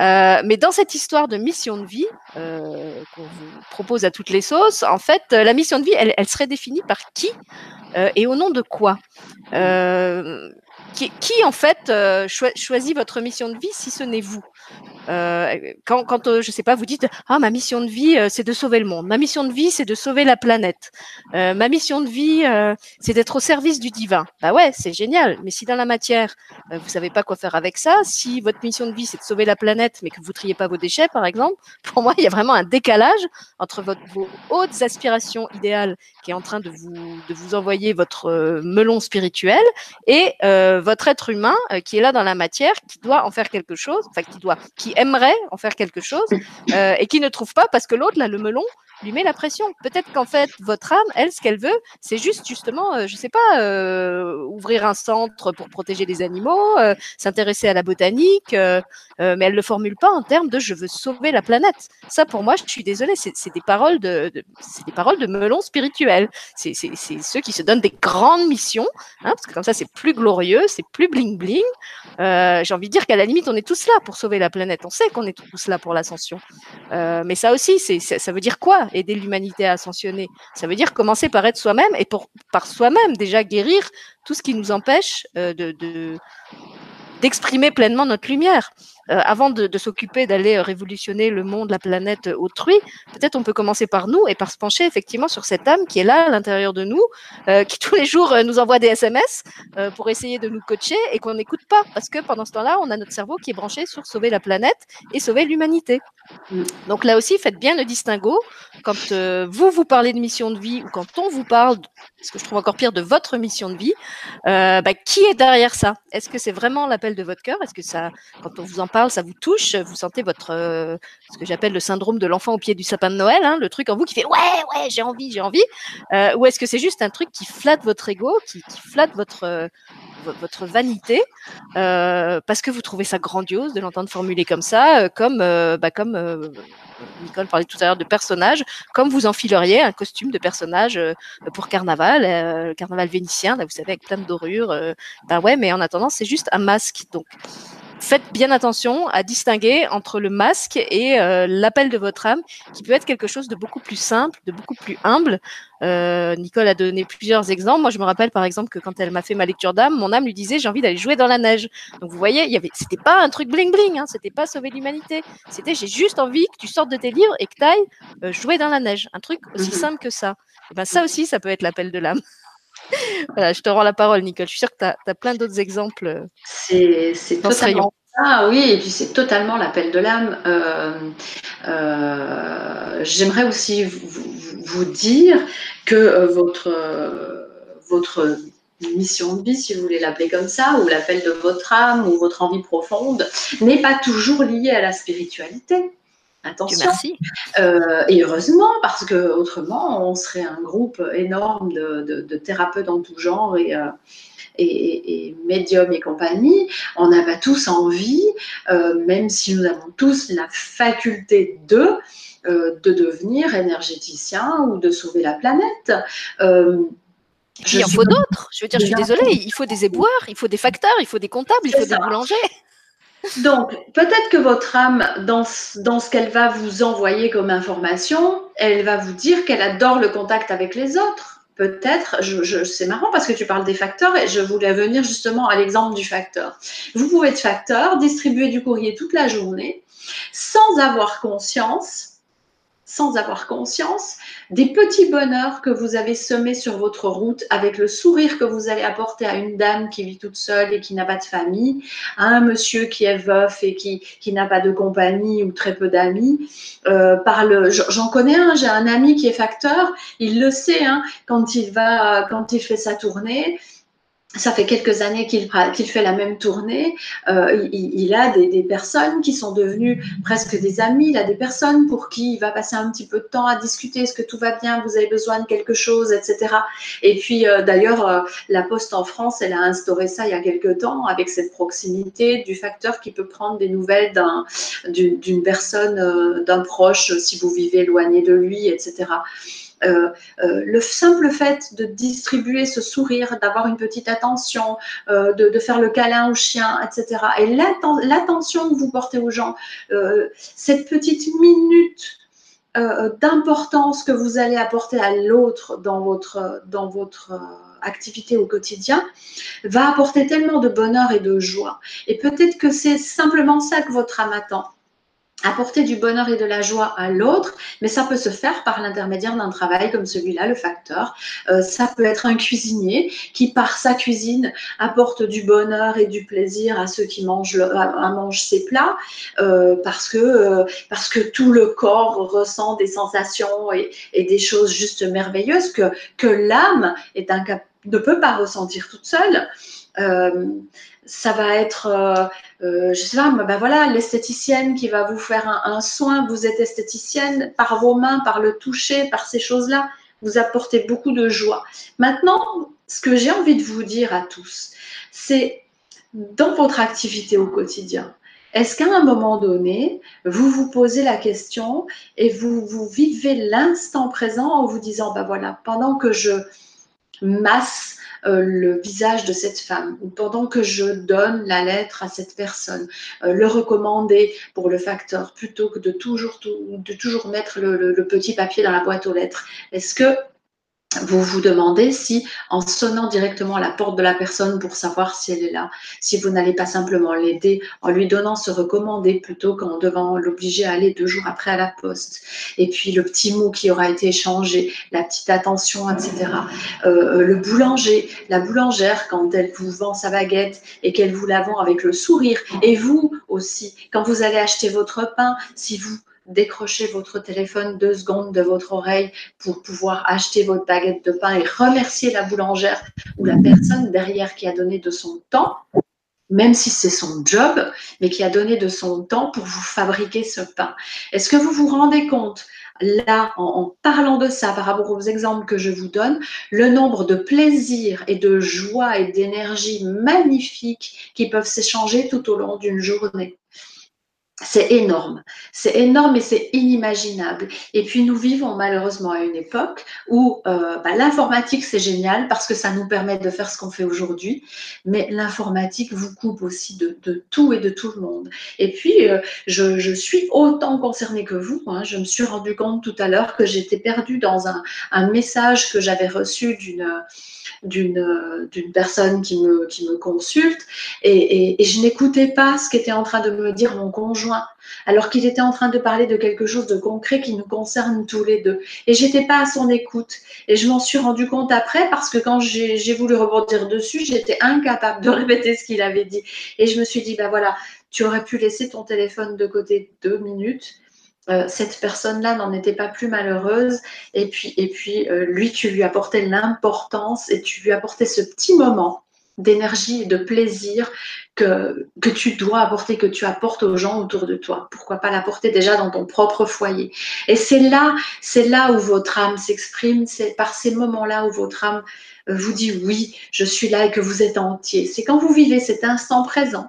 Euh, mais dans cette histoire de mission de vie euh, qu'on vous propose à toutes les sauces, en fait, euh, la mission de vie, elle, elle serait définie par qui euh, et au nom de quoi euh, Qui, qui, en fait, euh, cho choisit votre mission de vie si ce n'est vous? euh, Quand, quand euh, je ne sais pas, vous dites « Ah, ma mission de vie, euh, c'est de sauver le monde. Ma mission de vie, c'est de sauver la planète. Euh, ma mission de vie, euh, c'est d'être au service du divin. » Bah ouais, c'est génial. Mais si dans la matière, euh, vous ne savez pas quoi faire avec ça, si votre mission de vie, c'est de sauver la planète, mais que vous ne triez pas vos déchets, par exemple, pour moi, il y a vraiment un décalage entre votre, vos hautes aspirations idéales qui est en train de vous, de vous envoyer votre euh, melon spirituel et… Euh, votre être humain euh, qui est là dans la matière, qui doit en faire quelque chose, enfin qui doit, qui aimerait en faire quelque chose euh, et qui ne trouve pas parce que l'autre, là, le melon, lui met la pression. Peut-être qu'en fait, votre âme, elle, ce qu'elle veut, c'est juste justement, euh, je ne sais pas, euh, ouvrir un centre pour protéger les animaux, euh, s'intéresser à la botanique, euh, euh, mais elle ne le formule pas en termes de « je veux sauver la planète ». Ça, pour moi, je suis désolée, c'est des paroles de, de, c'est des paroles de melon spirituel. C'est ceux qui se donnent des grandes missions, hein, parce que comme ça, c'est plus glorieux, c'est plus bling-bling. Euh, J'ai envie de dire qu'à la limite, on est tous là pour sauver la planète. On sait qu'on est tous là pour l'ascension. Euh, mais ça aussi, c'est, ça, ça veut dire quoi ? Aider l'humanité à ascensionner, ça veut dire commencer par être soi-même et pour, par soi-même déjà guérir tout ce qui nous empêche euh, de, de, d'exprimer pleinement notre lumière. Euh, avant de, de s'occuper d'aller révolutionner le monde, la planète, autrui, peut-être on peut commencer par nous et par se pencher effectivement sur cette âme qui est là à l'intérieur de nous, euh, qui tous les jours euh, nous envoie des S M S euh, pour essayer de nous coacher et qu'on n'écoute pas parce que pendant ce temps-là, on a notre cerveau qui est branché sur sauver la planète et sauver l'humanité. Donc là aussi, faites bien le distinguo. Quand euh, vous, vous parlez de mission de vie ou quand on vous parle, de, ce que je trouve encore pire, de votre mission de vie, euh, bah, qui est derrière ça? Est-ce que c'est vraiment l'appel de votre cœur? Est-ce que ça, quand on vous en parle, ça vous touche, vous sentez votre euh, ce que j'appelle le syndrome de l'enfant au pied du sapin de Noël, hein, le truc en vous qui fait « ouais, ouais, j'ai envie, j'ai envie euh, », ou est-ce que c'est juste un truc qui flatte votre ego, qui, qui flatte votre, euh, votre vanité, euh, parce que vous trouvez ça grandiose de l'entendre formuler comme ça, euh, comme, euh, bah, comme euh, Nicole parlait tout à l'heure de personnage, comme vous enfileriez un costume de personnage euh, pour carnaval, euh, le carnaval vénitien, là, vous savez, avec plein de dorures, euh, ben ouais, mais en attendant, c'est juste un masque, donc… Faites bien attention à distinguer entre le masque et euh, l'appel de votre âme, qui peut être quelque chose de beaucoup plus simple, de beaucoup plus humble. Euh, Nicole a donné plusieurs exemples. Moi, je me rappelle par exemple que quand elle m'a fait ma lecture d'âme, mon âme lui disait « j'ai envie d'aller jouer dans la neige ». Donc vous voyez, il y avait, c'était pas un truc bling-bling, hein, c'était pas sauver l'humanité. C'était « j'ai juste envie que tu sortes de tes livres et que tu ailles euh, jouer dans la neige ». Un truc aussi simple que ça. Et ben, ça aussi, ça peut être l'appel de l'âme. Voilà, je te rends la parole, Nicole. Je suis sûre que tu as, as plein d'autres exemples. C'est totalement ça, oui. Et puis, c'est totalement l'appel de l'âme. Euh, euh, J'aimerais aussi vous, vous dire que votre, votre mission de vie, si vous voulez l'appeler comme ça, ou l'appel de votre âme, ou votre envie profonde, n'est pas toujours liée à la spiritualité. Attention, merci. Euh, et heureusement, parce que autrement, on serait un groupe énorme de, de, de thérapeutes en tout genre et, euh, et, et médiums et compagnie. On n'a pas tous envie, euh, même si nous avons tous la faculté de, euh, de devenir énergéticien ou de sauver la planète. Euh, je il en faut d'autres, je veux dire, je suis désolée, il faut des éboueurs, il faut des facteurs, il faut des comptables, il faut ça. Des boulangers. Donc, peut-être que votre âme, dans ce qu'elle va vous envoyer comme information, elle va vous dire qu'elle adore le contact avec les autres. Peut-être, je, je, c'est marrant parce que tu parles des facteurs et je voulais venir justement à l'exemple du facteur. Vous pouvez être facteur, distribuer du courrier toute la journée sans avoir conscience, sans avoir conscience des petits bonheurs que vous avez semés sur votre route avec le sourire que vous allez apporter à une dame qui vit toute seule et qui n'a pas de famille, à un monsieur qui est veuf et qui, qui n'a pas de compagnie ou très peu d'amis. Euh, J'en connais un, j'ai un ami qui est facteur, il le sait hein, quand, il va, quand il fait sa tournée. Ça fait quelques années qu'il qu'il fait la même tournée. Euh, il, il a des, des personnes qui sont devenues presque des amis. Il a des personnes pour qui il va passer un petit peu de temps à discuter. Est-ce que tout va bien? Vous avez besoin de quelque chose, et cetera. Et puis, euh, d'ailleurs, euh, la Poste en France, elle a instauré ça il y a quelques temps avec cette proximité du facteur qui peut prendre des nouvelles d'un, d'une, d'une personne, euh, d'un proche, si vous vivez éloigné de lui, et cetera. Euh, euh, le simple fait de distribuer ce sourire, d'avoir une petite attention, euh, de, de faire le câlin au chien, et cetera. Et l'attention que vous portez aux gens, euh, cette petite minute euh, d'importance que vous allez apporter à l'autre dans votre, dans votre activité au quotidien, va apporter tellement de bonheur et de joie. Et peut-être que c'est simplement ça que votre âme attend. Apporter du bonheur et de la joie à l'autre, mais ça peut se faire par l'intermédiaire d'un travail comme celui-là, le facteur. Euh, ça peut être un cuisinier qui, par sa cuisine, apporte du bonheur et du plaisir à ceux qui mangent, le, à, à mangent ses plats, euh, parce que, euh, parce que tout le corps ressent des sensations et, et des choses juste merveilleuses que, que l'âme est incapable, ne peut pas ressentir toute seule. Euh, ça va être, euh, euh, je sais pas, ben voilà, l'esthéticienne qui va vous faire un, un soin. Vous êtes esthéticienne, par vos mains, par le toucher, par ces choses-là, vous apportez beaucoup de joie. Maintenant, ce que j'ai envie de vous dire à tous, c'est dans votre activité au quotidien, est-ce qu'à un moment donné, vous vous posez la question et vous, vous vivez l'instant présent en vous disant, ben voilà, pendant que je masse Euh, le visage de cette femme, ou pendant que je donne la lettre à cette personne, euh, le recommander pour le facteur plutôt que de toujours, tout, de toujours mettre le, le, le petit papier dans la boîte aux lettres. Est-ce que vous vous demandez si, en sonnant directement à la porte de la personne pour savoir si elle est là, si vous n'allez pas simplement l'aider en lui donnant ce recommandé plutôt qu'en devant l'obliger à aller deux jours après à la poste, et puis le petit mot qui aura été échangé, la petite attention, et cetera. Euh, le boulanger, la boulangère, quand elle vous vend sa baguette et qu'elle vous la vend avec le sourire, et vous aussi, quand vous allez acheter votre pain, si vous décrochez votre téléphone deux secondes de votre oreille pour pouvoir acheter votre baguette de pain et remercier la boulangère ou la personne derrière qui a donné de son temps, même si c'est son job, mais qui a donné de son temps pour vous fabriquer ce pain. Est-ce que vous vous rendez compte, là, en, en parlant de ça, par rapport aux exemples que je vous donne, le nombre de plaisirs et de joie et d'énergie magnifiques qui peuvent s'échanger tout au long d'une journée? C'est énorme, c'est énorme et c'est inimaginable. Et puis nous vivons malheureusement à une époque où euh, bah, l'informatique c'est génial parce que ça nous permet de faire ce qu'on fait aujourd'hui, mais l'informatique vous coupe aussi de, de tout et de tout le monde. Et puis euh, je, je suis autant concernée que vous, hein. Je me suis rendu compte tout à l'heure que j'étais perdue dans un, un message que j'avais reçu d'une... d'une d'une personne qui me, qui me consulte et, et, et je n'écoutais pas ce qu'était en train de me dire mon conjoint alors qu'il était en train de parler de quelque chose de concret qui nous concerne tous les deux et j'étais pas à son écoute et je m'en suis rendu compte après parce que quand j'ai, j'ai voulu rebondir dessus, j'étais incapable de répéter ce qu'il avait dit et je me suis dit, ben voilà, tu aurais pu laisser ton téléphone de côté deux minutes. Euh, cette personne-là n'en était pas plus malheureuse et puis, et puis euh, lui, tu lui apportais l'importance et tu lui apportais ce petit moment d'énergie et de plaisir que, que tu dois apporter, que tu apportes aux gens autour de toi. Pourquoi pas l'apporter déjà dans ton propre foyer? Et c'est là, c'est là où votre âme s'exprime, c'est par ces moments-là où votre âme vous dit « oui, je suis là et que vous êtes entier ». C'est quand vous vivez cet instant présent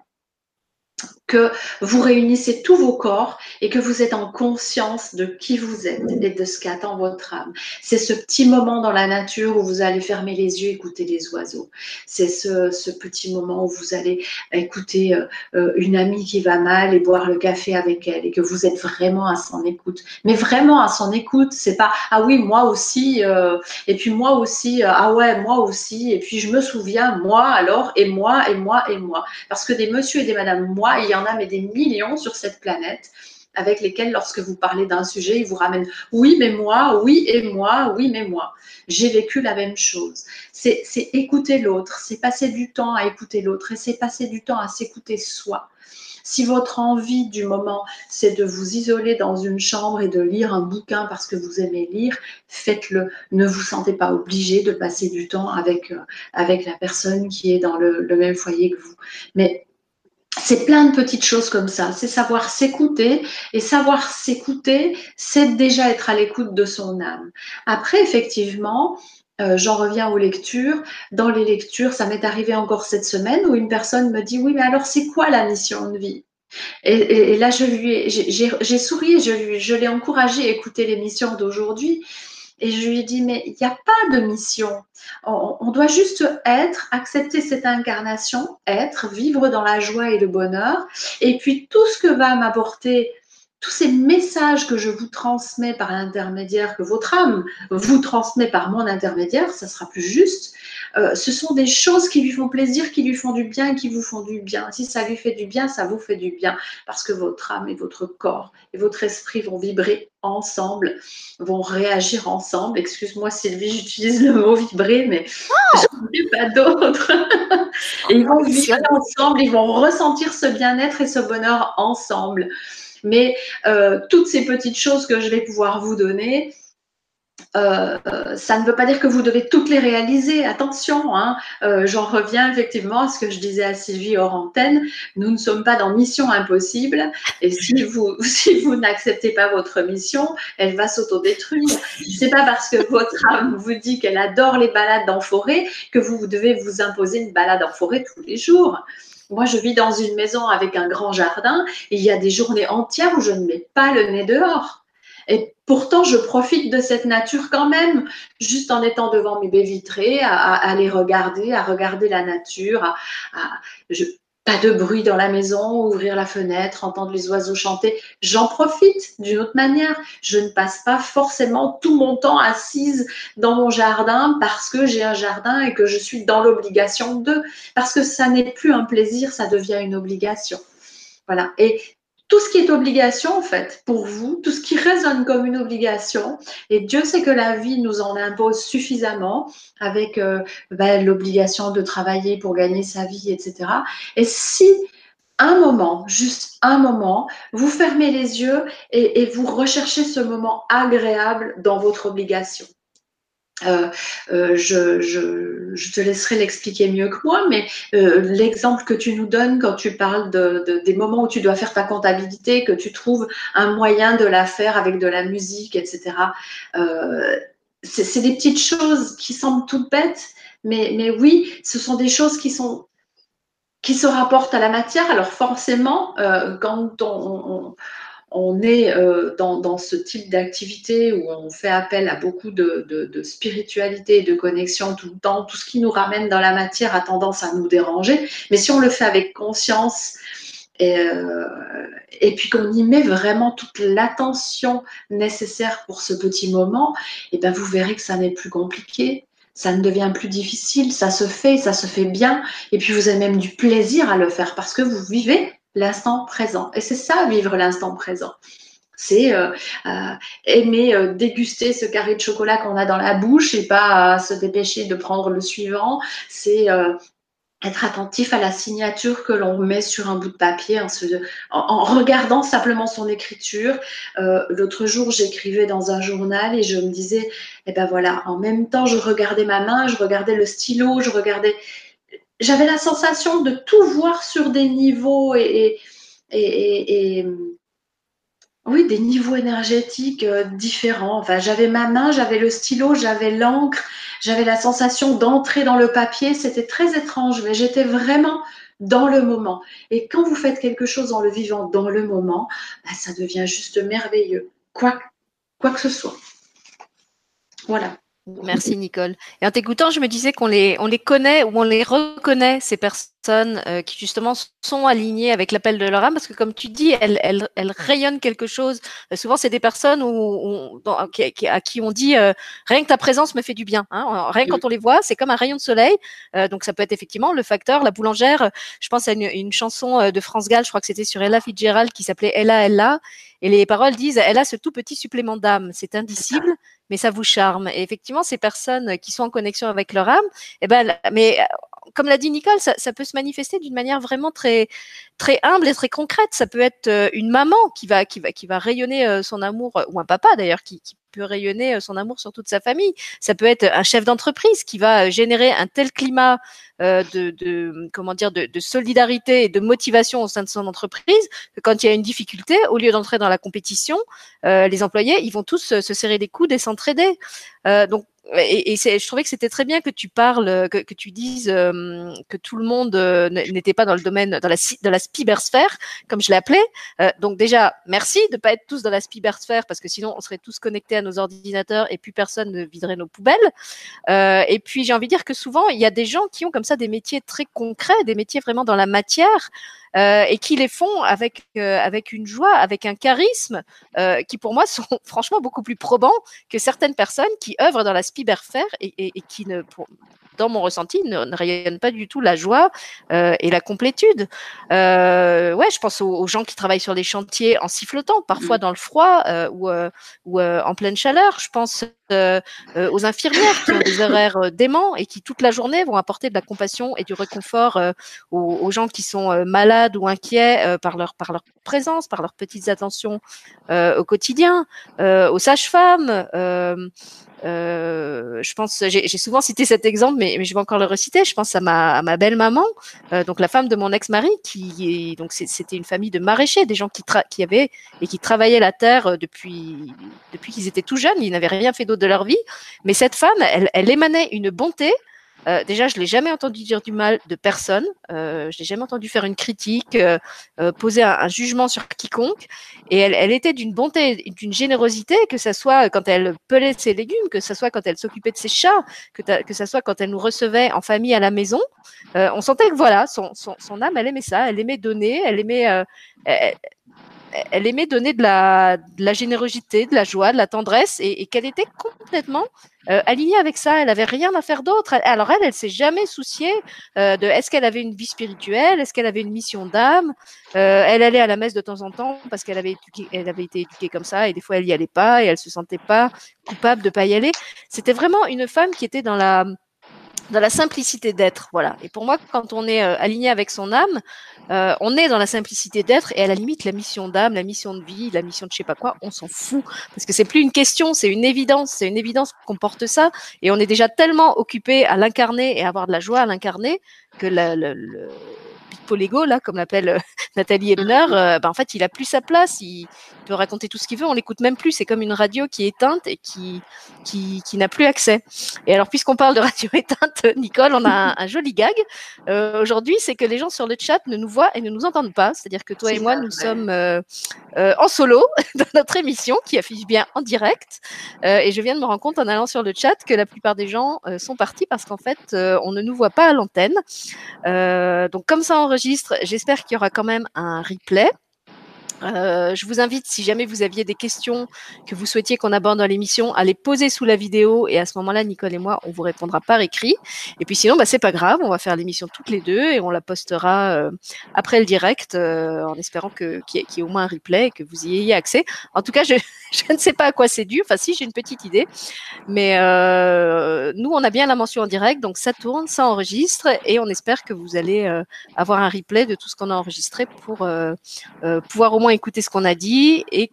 que vous réunissez tous vos corps et que vous êtes en conscience de qui vous êtes et de ce qu'attend votre âme. C'est ce petit moment dans la nature où vous allez fermer les yeux et écouter les oiseaux. C'est ce, ce petit moment où vous allez écouter euh, une amie qui va mal et boire le café avec elle et que vous êtes vraiment à son écoute. Mais vraiment à son écoute, c'est pas « ah oui, moi aussi, euh, et puis moi aussi, euh, ah ouais, moi aussi, et puis je me souviens, moi alors, et moi, et moi, et moi ». Parce que des monsieur et des madame « moi », il y en a mais des millions sur cette planète avec lesquels, lorsque vous parlez d'un sujet, ils vous ramènent « oui, mais moi, oui, et moi, oui, mais moi. J'ai vécu la même chose. » C'est écouter l'autre, c'est passer du temps à écouter l'autre et c'est passer du temps à s'écouter soi. Si votre envie du moment, c'est de vous isoler dans une chambre et de lire un bouquin parce que vous aimez lire, faites-le. Ne vous sentez pas obligé de passer du temps avec, avec la personne qui est dans le, le même foyer que vous. Mais c'est plein de petites choses comme ça. C'est savoir s'écouter. Et savoir s'écouter, c'est déjà être à l'écoute de son âme. Après, effectivement, euh, j'en reviens aux lectures. Dans les lectures, ça m'est arrivé encore cette semaine où une personne me dit « Oui, mais alors c'est quoi la mission de vie ?» Et, et, et là, je lui ai, j'ai, j'ai souri, je, lui, je l'ai encouragée à écouter l'émission d'aujourd'hui. Et je lui dis, mais il n'y a pas de mission. On, on doit juste être, accepter cette incarnation, être, vivre dans la joie et le bonheur. Et puis, tout ce que va m'apporter, tous ces messages que je vous transmets par l'intermédiaire, que votre âme vous transmet par mon intermédiaire, ça sera plus juste. Euh, ce sont des choses qui lui font plaisir, qui lui font du bien, qui vous font du bien. Si ça lui fait du bien, ça vous fait du bien. Parce que votre âme et votre corps et votre esprit vont vibrer ensemble, vont réagir ensemble. Excuse-moi Sylvie, j'utilise le mot vibrer, mais oh je n'en ai pas d'autre. Et ils vont vibrer ensemble, ils vont ressentir ce bien-être et ce bonheur ensemble. Mais euh, toutes ces petites choses que je vais pouvoir vous donner, Euh, ça ne veut pas dire que vous devez toutes les réaliser, attention, hein. euh, j'en reviens effectivement à ce que je disais à Sylvie hors antenne, nous ne sommes pas dans mission impossible et si vous, si vous n'acceptez pas votre mission, elle va s'autodétruire. C'est pas parce que votre âme vous dit qu'elle adore les balades en forêt que vous devez vous imposer une balade en forêt tous les jours. Moi, je vis dans une maison avec un grand jardin et il y a des journées entières où je ne mets pas le nez dehors. Et pourtant, je profite de cette nature quand même, juste en étant devant mes baies vitrées, à, à, à les regarder, à regarder la nature, à, à, je, pas de bruit dans la maison, ouvrir la fenêtre, entendre les oiseaux chanter. J'en profite d'une autre manière. Je ne passe pas forcément tout mon temps assise dans mon jardin parce que j'ai un jardin et que je suis dans l'obligation de, parce que ça n'est plus un plaisir, ça devient une obligation. Voilà. Et tout ce qui est obligation, en fait, pour vous, tout ce qui résonne comme une obligation, et Dieu sait que la vie nous en impose suffisamment avec euh, ben, l'obligation de travailler pour gagner sa vie, et cetera. Et si un moment, juste un moment, vous fermez les yeux et, et vous recherchez ce moment agréable dans votre obligation. Euh, euh, je, je, je te laisserai l'expliquer mieux que moi, mais euh, l'exemple que tu nous donnes quand tu parles de, de, des moments où tu dois faire ta comptabilité, que tu trouves un moyen de la faire avec de la musique, et cetera. Euh, c'est, c'est des petites choses qui semblent toutes bêtes, mais, mais oui, ce sont des choses qui sont... qui se rapportent à la matière. Alors forcément, euh, quand on... on On est euh, dans, dans ce type d'activité où on fait appel à beaucoup de, de, de spiritualité et de connexion tout le temps. Tout ce qui nous ramène dans la matière a tendance à nous déranger. Mais si on le fait avec conscience et, euh, et puis qu'on y met vraiment toute l'attention nécessaire pour ce petit moment, et ben vous verrez que ça n'est plus compliqué. Ça ne devient plus difficile. Ça se fait, ça se fait bien. Et puis vous avez même du plaisir à le faire parce que vous vivez l'instant présent. Et c'est ça, vivre l'instant présent. C'est euh, euh, aimer euh, déguster ce carré de chocolat qu'on a dans la bouche et pas euh, se dépêcher de prendre le suivant. C'est euh, être attentif à la signature que l'on met sur un bout de papier en, se, en, en regardant simplement son écriture. Euh, l'autre jour, j'écrivais dans un journal et je me disais, eh ben voilà, en même temps, je regardais ma main, je regardais le stylo, je regardais... J'avais la sensation de tout voir sur des niveaux et, et, et, et oui, des niveaux énergétiques différents. Enfin, j'avais ma main, j'avais le stylo, j'avais l'encre, j'avais la sensation d'entrer dans le papier. C'était très étrange, mais j'étais vraiment dans le moment. Et quand vous faites quelque chose en le vivant dans le moment, ben, ça devient juste merveilleux, quoi, quoi que ce soit. Voilà. Merci Nicole. Et en t'écoutant, je me disais qu'on les, on les connaît ou on les reconnaît, ces personnes euh, qui justement sont alignées avec l'appel de leur âme, parce que comme tu dis, elles, elles, elles rayonnent quelque chose. Euh, souvent, c'est des personnes où, où, dans, qui, qui, à qui on dit euh, « rien que ta présence me fait du bien hein. ». Rien que quand on les voit, c'est comme un rayon de soleil. Euh, donc, ça peut être effectivement le facteur, la boulangère. Je pense à une, une chanson de France Gall, je crois que c'était sur Ella Fitzgerald, qui s'appelait « Ella, Ella ». Et les paroles disent « Elle a ce tout petit supplément d'âme, c'est indicible, mais ça vous charme. » Et effectivement, ces personnes qui sont en connexion avec leur âme, eh ben, mais comme l'a dit Nicole, ça, ça peut se manifester d'une manière vraiment très, très humble et très concrète. Ça peut être une maman qui va, qui va, qui va rayonner son amour, ou un papa d'ailleurs qui, qui peut rayonner son amour sur toute sa famille. Ça peut être un chef d'entreprise qui va générer un tel climat euh, de, de, comment dire, de, de solidarité et de motivation au sein de son entreprise que quand il y a une difficulté, au lieu d'entrer dans la compétition, euh, les employés, ils vont tous se, se serrer les coudes et s'entraider. Euh, donc, Et, et c'est, je trouvais que c'était très bien que tu parles, que, que tu dises euh, que tout le monde euh, n'était pas dans le domaine, dans la, dans la cybersphère, comme je l'appelais. Euh, donc déjà, merci de ne pas être tous dans la cybersphère, parce que sinon, on serait tous connectés à nos ordinateurs et plus personne ne viderait nos poubelles. Euh, et puis, j'ai envie de dire que souvent, il y a des gens qui ont comme ça des métiers très concrets, des métiers vraiment dans la matière, Euh, et qui les font avec euh, avec une joie, avec un charisme euh, qui pour moi sont franchement beaucoup plus probants que certaines personnes qui œuvrent dans la cyberphère et, et, et qui ne, pour, dans mon ressenti, ne, ne rayonnent pas du tout la joie euh, et la complétude. Euh, ouais, je pense aux, aux gens qui travaillent sur des chantiers en sifflotant, parfois dans le froid euh, ou euh, ou euh, en pleine chaleur. Je pense euh, euh, aux infirmières qui ont des horaires euh, déments et qui toute la journée vont apporter de la compassion et du réconfort euh, aux, aux gens qui sont euh, malades ou inquiets euh, par leur par leur présence, par leurs petites attentions euh, au quotidien, euh, aux sages-femmes. Euh, euh, je pense, j'ai, j'ai souvent cité cet exemple, mais, mais je vais encore le reciter. Je pense à ma, à ma belle-maman, euh, donc la femme de mon ex-mari, qui est, donc c'est, c'était une famille de maraîchers, des gens qui tra- qui avaient et qui travaillaient la terre depuis depuis qu'ils étaient tout jeunes. Ils n'avaient rien fait d'autre de leur vie, mais cette femme, elle, elle émanait une bonté. Euh, déjà, je l'ai jamais entendu dire du mal de personne. Euh, je l'ai jamais entendu faire une critique, euh, euh, poser un, un jugement sur quiconque. Et elle, elle était d'une bonté, d'une générosité, que ça soit quand elle pelait ses légumes, que ça soit quand elle s'occupait de ses chats, que, ta, que ça soit quand elle nous recevait en famille à la maison. Euh, on sentait que voilà, son, son, son âme, elle aimait ça, elle aimait donner, elle aimait. Euh, elle, Elle aimait donner de la, de la générosité, de la joie, de la tendresse, et, et qu'elle était complètement euh, alignée avec ça. Elle n'avait rien à faire d'autre. Alors elle, elle ne s'est jamais souciée euh, de est-ce qu'elle avait une vie spirituelle, est-ce qu'elle avait une mission d'âme. Euh, elle allait à la messe de temps en temps parce qu'elle avait, éduqué, elle avait été éduquée comme ça, et des fois elle n'y allait pas et elle ne se sentait pas coupable de ne pas y aller. C'était vraiment une femme qui était dans la... dans la simplicité d'être, voilà. Et pour moi, quand on est euh, aligné avec son âme, euh, on est dans la simplicité d'être, et à la limite, la mission d'âme, la mission de vie, la mission de je sais pas quoi, on s'en fout, parce que c'est plus une question, c'est une évidence, c'est une évidence qu'on porte ça, et on est déjà tellement occupé à l'incarner et à avoir de la joie à l'incarner que la, le, le Pipolégo, là, comme l'appelle euh, Nathalie Hemmer, euh, bah, en fait, il a plus sa place, il, il peut raconter tout ce qu'il veut, on l'écoute même plus, c'est comme une radio qui est éteinte et qui, qui, qui n'a plus accès. Et alors, puisqu'on parle de radio éteinte, Nicole, on a un, un joli gag. Euh, aujourd'hui, c'est que les gens sur le chat ne nous voient et ne nous entendent pas, c'est-à-dire que toi c'est et moi, vrai. nous sommes euh, euh, en solo dans notre émission qui affiche bien en direct, euh, et je viens de me rendre compte en allant sur le chat que la plupart des gens euh, sont partis parce qu'en fait, euh, on ne nous voit pas à l'antenne. Euh, donc comme ça enregistre, j'espère qu'il y aura quand même un replay. Euh, je vous invite, si jamais vous aviez des questions que vous souhaitiez qu'on aborde dans l'émission, à les poser sous la vidéo, et à ce moment-là, Nicole et moi, on vous répondra par écrit. Et puis sinon, bah, c'est pas grave, on va faire l'émission toutes les deux et on la postera euh, après le direct, euh, en espérant que, qu'il y ait, qu'il y ait au moins un replay et que vous y ayez accès. En tout cas, je, je ne sais pas à quoi c'est dû. Enfin, si, j'ai une petite idée. Mais euh, nous, on a bien la mention en direct, donc ça tourne, ça enregistre, et on espère que vous allez euh, avoir un replay de tout ce qu'on a enregistré pour euh, euh, pouvoir au moins écouter ce qu'on a dit, et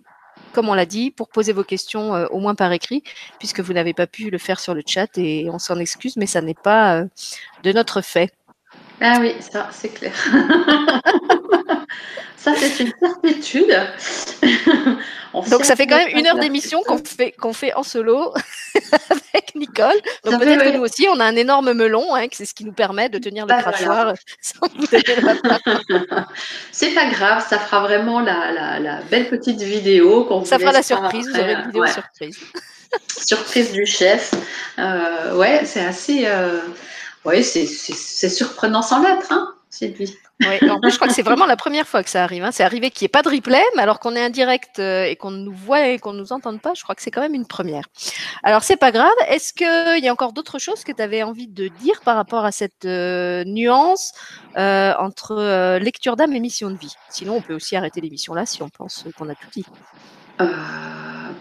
comme on l'a dit, pour poser vos questions euh, au moins par écrit, puisque vous n'avez pas pu le faire sur le chat, et on s'en excuse, mais ça n'est pas euh, de notre fait. Ah oui, ça c'est clair. Ça c'est une certitude. Donc ça fait quand même une heure d'émission qu'on fait, qu'on fait en solo avec Nicole. Donc ça peut-être fait, que nous ouais. aussi, on a un énorme melon, hein, que c'est ce qui nous permet de tenir le bah, crachoir sans vous donner le patin. C'est pas grave, ça fera vraiment la, la, la belle petite vidéo. Qu'on ça vous fera la surprise, après. Vous aurez une vidéo ouais. surprise. Surprise du chef. Euh, ouais, c'est assez... Euh... Oui, c'est, c'est, c'est surprenant sans l'être, hein, Sylvie. Oui, en plus, je crois que c'est vraiment la première fois que ça arrive. Hein. C'est arrivé qu'il n'y ait pas de replay, mais alors qu'on est indirect euh, et qu'on nous voit et qu'on ne nous entende pas, je crois que c'est quand même une première. Alors, c'est pas grave. Est-ce qu'il y a encore d'autres choses que tu avais envie de dire par rapport à cette euh, nuance euh, entre euh, lecture d'âme et mission de vie ? Sinon, on peut aussi arrêter l'émission là si on pense qu'on a tout dit. Euh,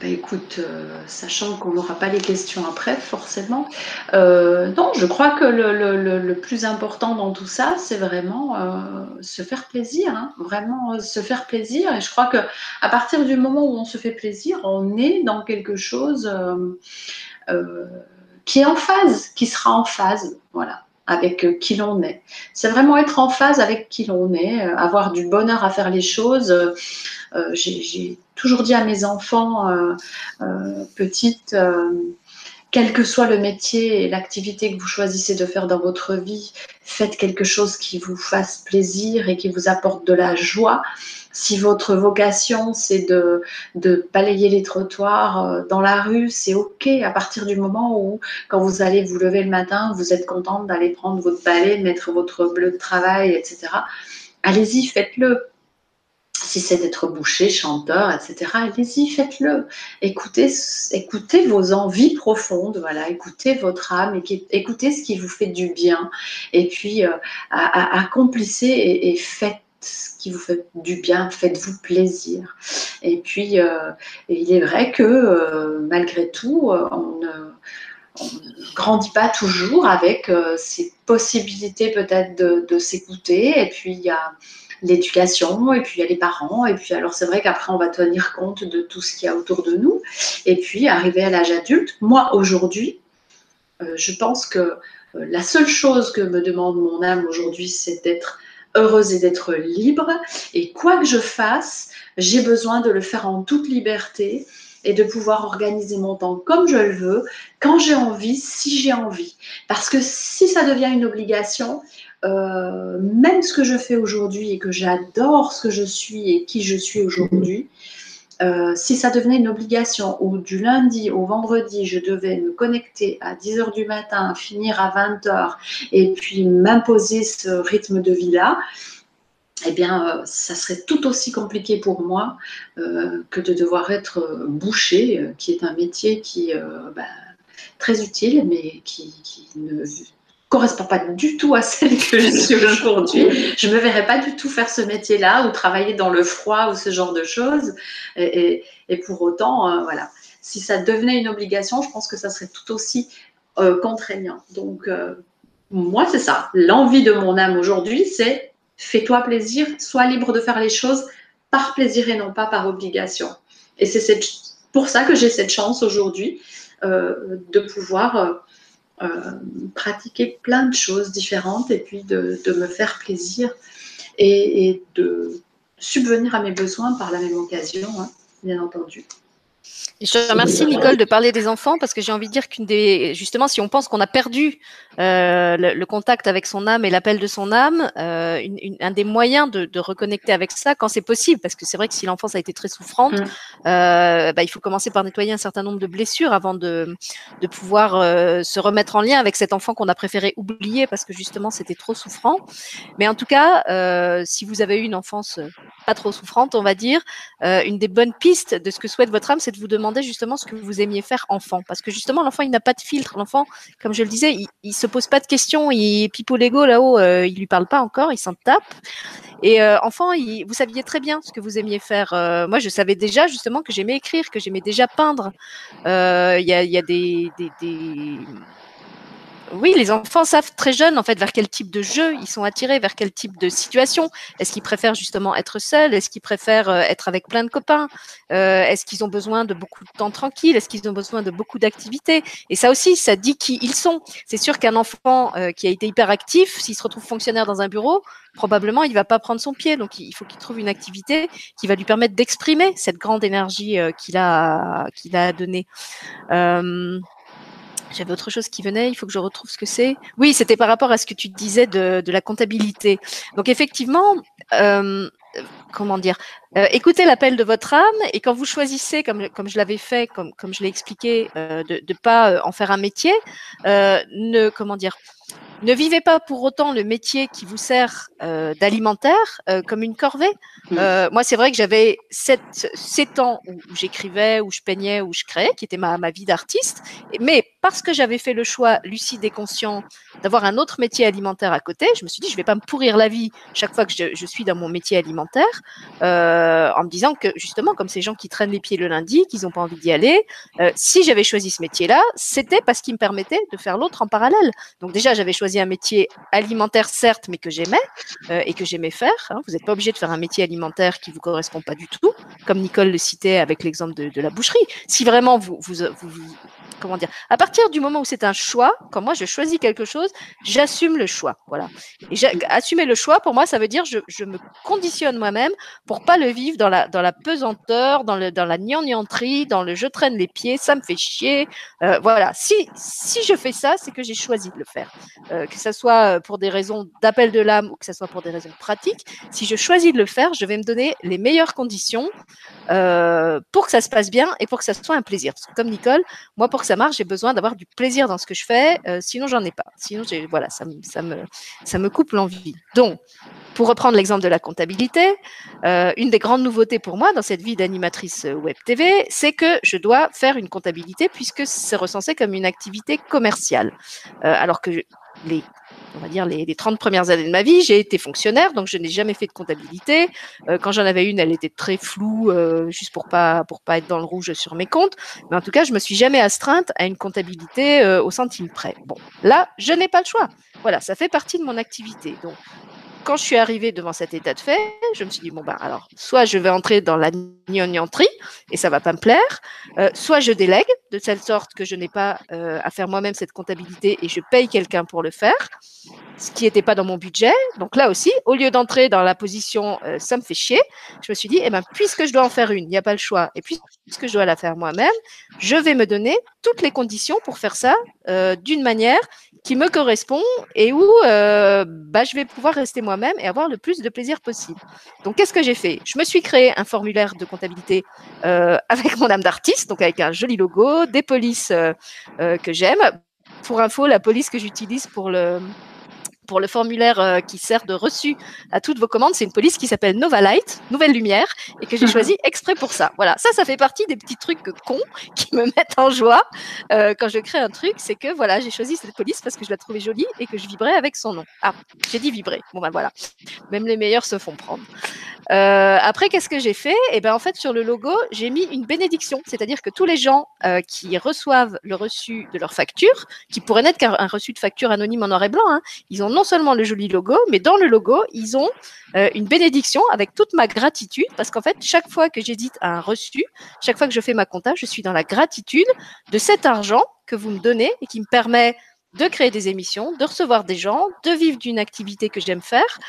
bah écoute, euh, sachant qu'on n'aura pas les questions après, forcément. Euh, non, je crois que le, le, le plus important dans tout ça, c'est vraiment euh, se faire plaisir, hein, vraiment euh, se faire plaisir. Et je crois que à partir du moment où on se fait plaisir, on est dans quelque chose euh, euh, qui est en phase, qui sera en phase, voilà, avec qui l'on est. C'est vraiment être en phase avec qui l'on est, avoir du bonheur à faire les choses. Euh, j'ai toujours dit à mes enfants, euh, euh, petites, euh, quel que soit le métier et l'activité que vous choisissez de faire dans votre vie, faites quelque chose qui vous fasse plaisir et qui vous apporte de la joie. Si votre vocation, c'est de, de balayer les trottoirs dans la rue, c'est OK. À partir du moment où, quand vous allez vous lever le matin, vous êtes contente d'aller prendre votre balai, mettre votre bleu de travail, et cetera, allez-y, faites-le. Si c'est d'être boucher, chanteur, et cetera, allez-y, faites-le. Écoutez, écoutez vos envies profondes, voilà. Écoutez votre âme, écoutez ce qui vous fait du bien. Et puis, euh, à, à, accomplissez et, et faites ce qui vous fait du bien, faites-vous plaisir. Et puis, euh, il est vrai que, euh, malgré tout, on ne, on ne grandit pas toujours avec euh, ces possibilités peut-être de, de s'écouter. Et puis, il y a l'éducation, et puis il y a les parents, et puis alors c'est vrai qu'après on va tenir compte de tout ce qu'il y a autour de nous, et puis arrivé à l'âge adulte, moi aujourd'hui, euh, je pense que euh, la seule chose que me demande mon âme aujourd'hui, c'est d'être heureuse et d'être libre, et quoi que je fasse, j'ai besoin de le faire en toute liberté, et de pouvoir organiser mon temps comme je le veux, quand j'ai envie, si j'ai envie. Parce que si ça devient une obligation, Euh, même ce que je fais aujourd'hui et que j'adore ce que je suis et qui je suis aujourd'hui, euh, si ça devenait une obligation où du lundi au vendredi je devais me connecter à dix heures du matin, finir à vingt heures et puis m'imposer ce rythme de vie là, eh bien, ça serait tout aussi compliqué pour moi euh, que de devoir être boucher, qui est un métier qui euh, bah, très utile mais qui, qui ne correspond pas du tout à celle que je suis aujourd'hui. Je ne me verrais pas du tout faire ce métier-là ou travailler dans le froid ou ce genre de choses. Et, et, et pour autant, euh, voilà, si ça devenait une obligation, je pense que ça serait tout aussi euh, contraignant. Donc, euh, moi, c'est ça. L'envie de mon âme aujourd'hui, c'est fais-toi plaisir, sois libre de faire les choses par plaisir et non pas par obligation. Et c'est cette, pour ça que j'ai cette chance aujourd'hui euh, de pouvoir... Euh, Euh, pratiquer plein de choses différentes et puis de, de me faire plaisir et, et de subvenir à mes besoins par la même occasion, hein, bien entendu. Je te remercie, Nicole, de parler des enfants parce que j'ai envie de dire qu'une des, justement, si on pense qu'on a perdu euh, le, le contact avec son âme et l'appel de son âme, euh, une, une, un des moyens de, de reconnecter avec ça quand c'est possible, parce que c'est vrai que si l'enfance a été très souffrante, mmh. euh, bah, il faut commencer par nettoyer un certain nombre de blessures avant de, de pouvoir euh, se remettre en lien avec cet enfant qu'on a préféré oublier parce que justement c'était trop souffrant. Mais en tout cas, euh, si vous avez eu une enfance pas trop souffrante, on va dire, euh, une des bonnes pistes de ce que souhaite votre âme, c'est de vous demander justement ce que vous aimiez faire enfant, parce que justement l'enfant il n'a pas de filtre, l'enfant comme je le disais il, il se pose pas de questions, il pipe au Lego là-haut, euh, il lui parle pas encore, il s'en tape. Et euh, enfant, il, vous saviez très bien ce que vous aimiez faire. Euh, moi je savais déjà justement que j'aimais écrire, que j'aimais déjà peindre. Il euh, y, a, y a des, des, des... Oui, les enfants savent très jeunes, en fait, vers quel type de jeu ils sont attirés, vers quel type de situation. Est-ce qu'ils préfèrent justement être seuls? Est-ce qu'ils préfèrent être avec plein de copains? euh, Est-ce qu'ils ont besoin de beaucoup de temps tranquille? Est-ce qu'ils ont besoin de beaucoup d'activités? Et ça aussi, ça dit qui ils sont. C'est sûr qu'un enfant euh, qui a été hyperactif, s'il se retrouve fonctionnaire dans un bureau, probablement, il ne va pas prendre son pied. Donc, il faut qu'il trouve une activité qui va lui permettre d'exprimer cette grande énergie euh, qu'il a, qu'il a donnée. Euh... J'avais autre chose qui venait, il faut que je retrouve ce que c'est. Oui, c'était par rapport à ce que tu disais de, de la comptabilité. Donc effectivement, euh, comment dire, euh, écoutez l'appel de votre âme et quand vous choisissez, comme, comme je l'avais fait, comme, comme je l'ai expliqué, euh, de ne pas en faire un métier, euh, ne, comment dire, ne vivez pas pour autant le métier qui vous sert euh, d'alimentaire euh, comme une corvée. Euh, mmh. Moi, c'est vrai que j'avais sept ans où, où j'écrivais, où je peignais, où je créais, qui était ma, ma vie d'artiste. Mais parce que j'avais fait le choix lucide et conscient d'avoir un autre métier alimentaire à côté, je me suis dit, je ne vais pas me pourrir la vie chaque fois que je, je suis dans mon métier alimentaire. Euh, euh, en me disant que justement, comme ces gens qui traînent les pieds le lundi, qu'ils n'ont pas envie d'y aller, euh, si j'avais choisi ce métier-là, c'était parce qu'il me permettait de faire l'autre en parallèle. Donc déjà, j'avais choisi un métier alimentaire, certes, mais que j'aimais euh, et que j'aimais faire. Hein. Vous n'êtes pas obligé de faire un métier alimentaire qui ne vous correspond pas du tout, comme Nicole le citait avec l'exemple de, de la boucherie. Si vraiment vous, vous, vous, vous, comment dire, à partir du moment où c'est un choix, quand moi je choisis quelque chose, j'assume le choix. Voilà. Et assumer le choix, pour moi, ça veut dire je, je me conditionne moi-même pour pas le vivre dans la, dans la pesanteur, dans, le, dans la gnangnanterie, dans le je traîne les pieds, ça me fait chier. Euh, voilà. Si, si je fais ça, c'est que j'ai choisi de le faire. Euh, que ce soit pour des raisons d'appel de l'âme ou que ce soit pour des raisons pratiques, si je choisis de le faire, je vais me donner les meilleures conditions euh, pour que ça se passe bien et pour que ça soit un plaisir. Parce que comme Nicole, moi, pour que ça marche, j'ai besoin d'avoir du plaisir dans ce que je fais, euh, sinon j'en ai pas. Sinon, voilà, ça, ça, me, ça me coupe l'envie. Donc, pour reprendre l'exemple de la comptabilité, euh, une des grandes nouveautés pour moi dans cette vie d'animatrice web T V, c'est que je dois faire une comptabilité puisque c'est recensé comme une activité commerciale. Euh, alors que je, les on va dire, les, les trente premières années de ma vie, j'ai été fonctionnaire, donc je n'ai jamais fait de comptabilité. Euh, quand j'en avais une, elle était très floue, euh, juste pour pas pour pas être dans le rouge sur mes comptes. Mais en tout cas, je me suis jamais astreinte à une comptabilité euh, au centime près. Bon, là, je n'ai pas le choix. Voilà, ça fait partie de mon activité. Donc, quand je suis arrivée devant cet état de fait, je me suis dit, bon, ben, alors, soit je vais entrer dans la gnangnanterie et ça va pas me plaire, euh, soit je délègue de telle sorte que je n'ai pas euh, à faire moi-même cette comptabilité et je paye quelqu'un pour le faire, ce qui n'était pas dans mon budget. Donc là aussi, au lieu d'entrer dans la position euh, ça me fait chier, je me suis dit, eh ben, puisque je dois en faire une, il n'y a pas le choix, et puisque je dois la faire moi-même, je vais me donner toutes les conditions pour faire ça euh, d'une manière qui me correspond et où euh, bah, je vais pouvoir rester moi-même même et avoir le plus de plaisir possible. Donc, qu'est-ce que j'ai fait? Je me suis créé un formulaire de comptabilité euh, avec mon âme d'artiste, donc avec un joli logo, des polices euh, euh, que j'aime. Pour info, la police que j'utilise pour le... pour le formulaire qui sert de reçu à toutes vos commandes, c'est une police qui s'appelle Nova Light, Nouvelle Lumière, et que j'ai choisi exprès pour ça. Voilà, ça, ça fait partie des petits trucs cons qui me mettent en joie euh, quand je crée un truc, c'est que voilà, j'ai choisi cette police parce que je la trouvais jolie et que je vibrais avec son nom. Ah, j'ai dit vibrer. Bon ben voilà, même les meilleurs se font prendre. Euh, après, qu'est-ce que j'ai fait? Eh ben en fait, sur le logo, j'ai mis une bénédiction, c'est-à-dire que tous les gens euh, qui reçoivent le reçu de leur facture, qui pourrait n'être qu'un reçu de facture anonyme en noir et blanc, hein, ils ont non seulement le joli logo, mais dans le logo, ils ont euh, une bénédiction avec toute ma gratitude, parce qu'en fait, chaque fois que j'édite un reçu, chaque fois que je fais ma compta, je suis dans la gratitude de cet argent que vous me donnez et qui me permet de créer des émissions, de recevoir des gens, de vivre d'une activité que j'aime faire.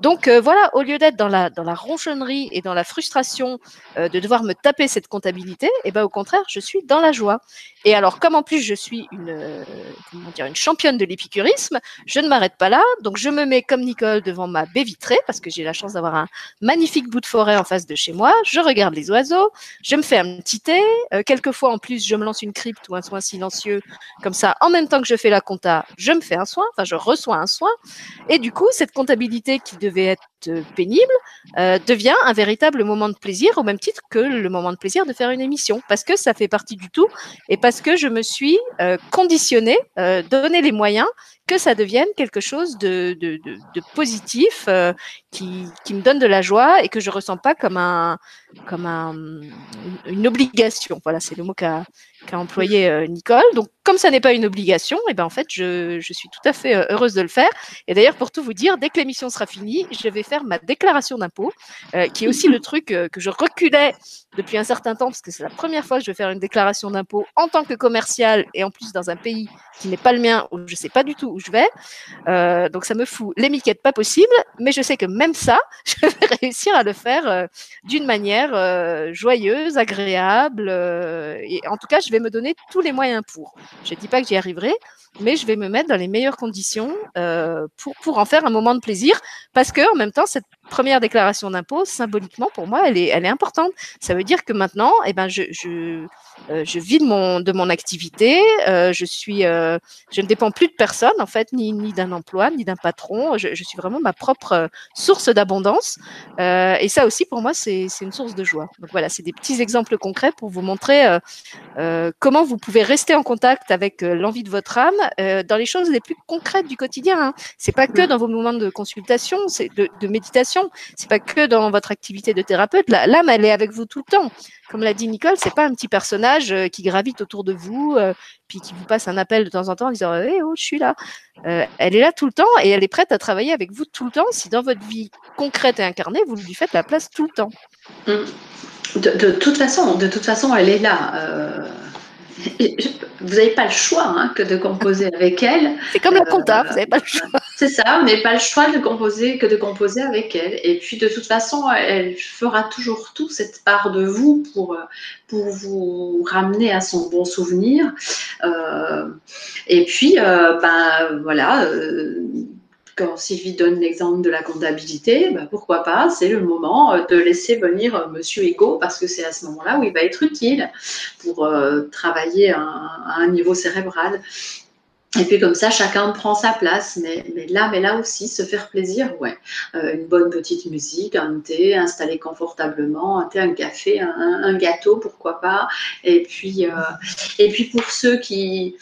Donc euh, voilà, au lieu d'être dans la, dans la ronchonnerie et dans la frustration euh, de devoir me taper cette comptabilité, eh ben, au contraire, je suis dans la joie. Et alors, comme en plus je suis une, euh, comment dire, une championne de l'épicurisme, je ne m'arrête pas là. Donc je me mets comme Nicole devant ma baie vitrée, parce que j'ai la chance d'avoir un magnifique bout de forêt en face de chez moi. Je regarde les oiseaux, je me fais un petit thé. Euh, quelquefois, en plus, je me lance une crypte ou un soin silencieux, comme ça, en même temps que je fais la compta, je me fais un soin, enfin je reçois un soin, et du coup cette comptabilité qui devait être pénible euh, devient un véritable moment de plaisir, au même titre que le moment de plaisir de faire une émission, parce que ça fait partie du tout et parce que je me suis euh, conditionnée, euh, donné les moyens que ça devienne quelque chose de, de, de, de positif euh, qui, qui me donne de la joie et que je ne ressens pas comme, un, comme un, une obligation. Voilà, c'est le mot qu'a qu'a employé euh, Nicole. Donc, comme ça n'est pas une obligation, et ben en fait, je, je suis tout à fait euh, heureuse de le faire. Et d'ailleurs, pour tout vous dire, dès que l'émission sera finie, je vais faire ma déclaration d'impôt, euh, qui est aussi le truc euh, que je reculais depuis un certain temps, parce que c'est la première fois que je vais faire une déclaration d'impôt en tant que commerciale et en plus dans un pays qui n'est pas le mien, où je ne sais pas du tout où je vais. Euh, donc, ça me fout les miquettes pas possible, mais je sais que même ça, je vais réussir à le faire euh, d'une manière euh, joyeuse, agréable. Euh, et en tout cas, je vais me donner tous les moyens pour. Je ne dis pas que j'y arriverai, mais je vais me mettre dans les meilleures conditions euh, pour, pour en faire un moment de plaisir, parce que en même temps, cette première déclaration d'impôt, symboliquement, pour moi, elle est, elle est importante. Ça veut dire que maintenant, eh ben, je, je, euh, je vis de mon, de mon activité, euh, je, suis, euh, je ne dépends plus de personne, en fait, ni, ni d'un emploi, ni d'un patron. Je, je suis vraiment ma propre source d'abondance. Euh, et ça aussi, pour moi, c'est une source de joie. Donc voilà, c'est des petits exemples concrets pour vous montrer euh, euh, comment vous pouvez rester en contact avec euh, l'envie de votre âme euh, dans les choses les plus concrètes du quotidien. Hein. Ce n'est pas que dans vos moments de consultation, c'est de, de méditation, relation. C'est pas que dans votre activité de thérapeute. L'âme, elle est avec vous tout le temps. Comme l'a dit Nicole, c'est pas un petit personnage qui gravite autour de vous, euh, puis qui vous passe un appel de temps en temps en disant hey, « oh, je suis là euh, ». Elle est là tout le temps et elle est prête à travailler avec vous tout le temps si dans votre vie concrète et incarnée, vous lui faites la place tout le temps. Mmh. De, de, toute façon, de toute façon, elle est là. Euh... Vous n'avez pas le choix hein, que de composer avec elle. C'est comme la compta, euh, vous n'avez pas le choix. C'est ça, vous n'avez pas le choix de composer que de composer avec elle. Et puis de toute façon, elle fera toujours tout, cette part de vous, pour, pour vous ramener à son bon souvenir. Euh, et puis, euh, ben voilà. Euh, Quand Sylvie donne l'exemple de la comptabilité, bah pourquoi pas, c'est le moment de laisser venir Monsieur Ego parce que c'est à ce moment-là où il va être utile pour euh, travailler à un, à un niveau cérébral. Et puis comme ça, chacun prend sa place. Mais, mais là, mais là aussi, se faire plaisir, ouais. Euh, une bonne petite musique, un thé, installé confortablement, un thé, un café, un, un gâteau, pourquoi pas. Et puis, euh, et puis pour ceux qui...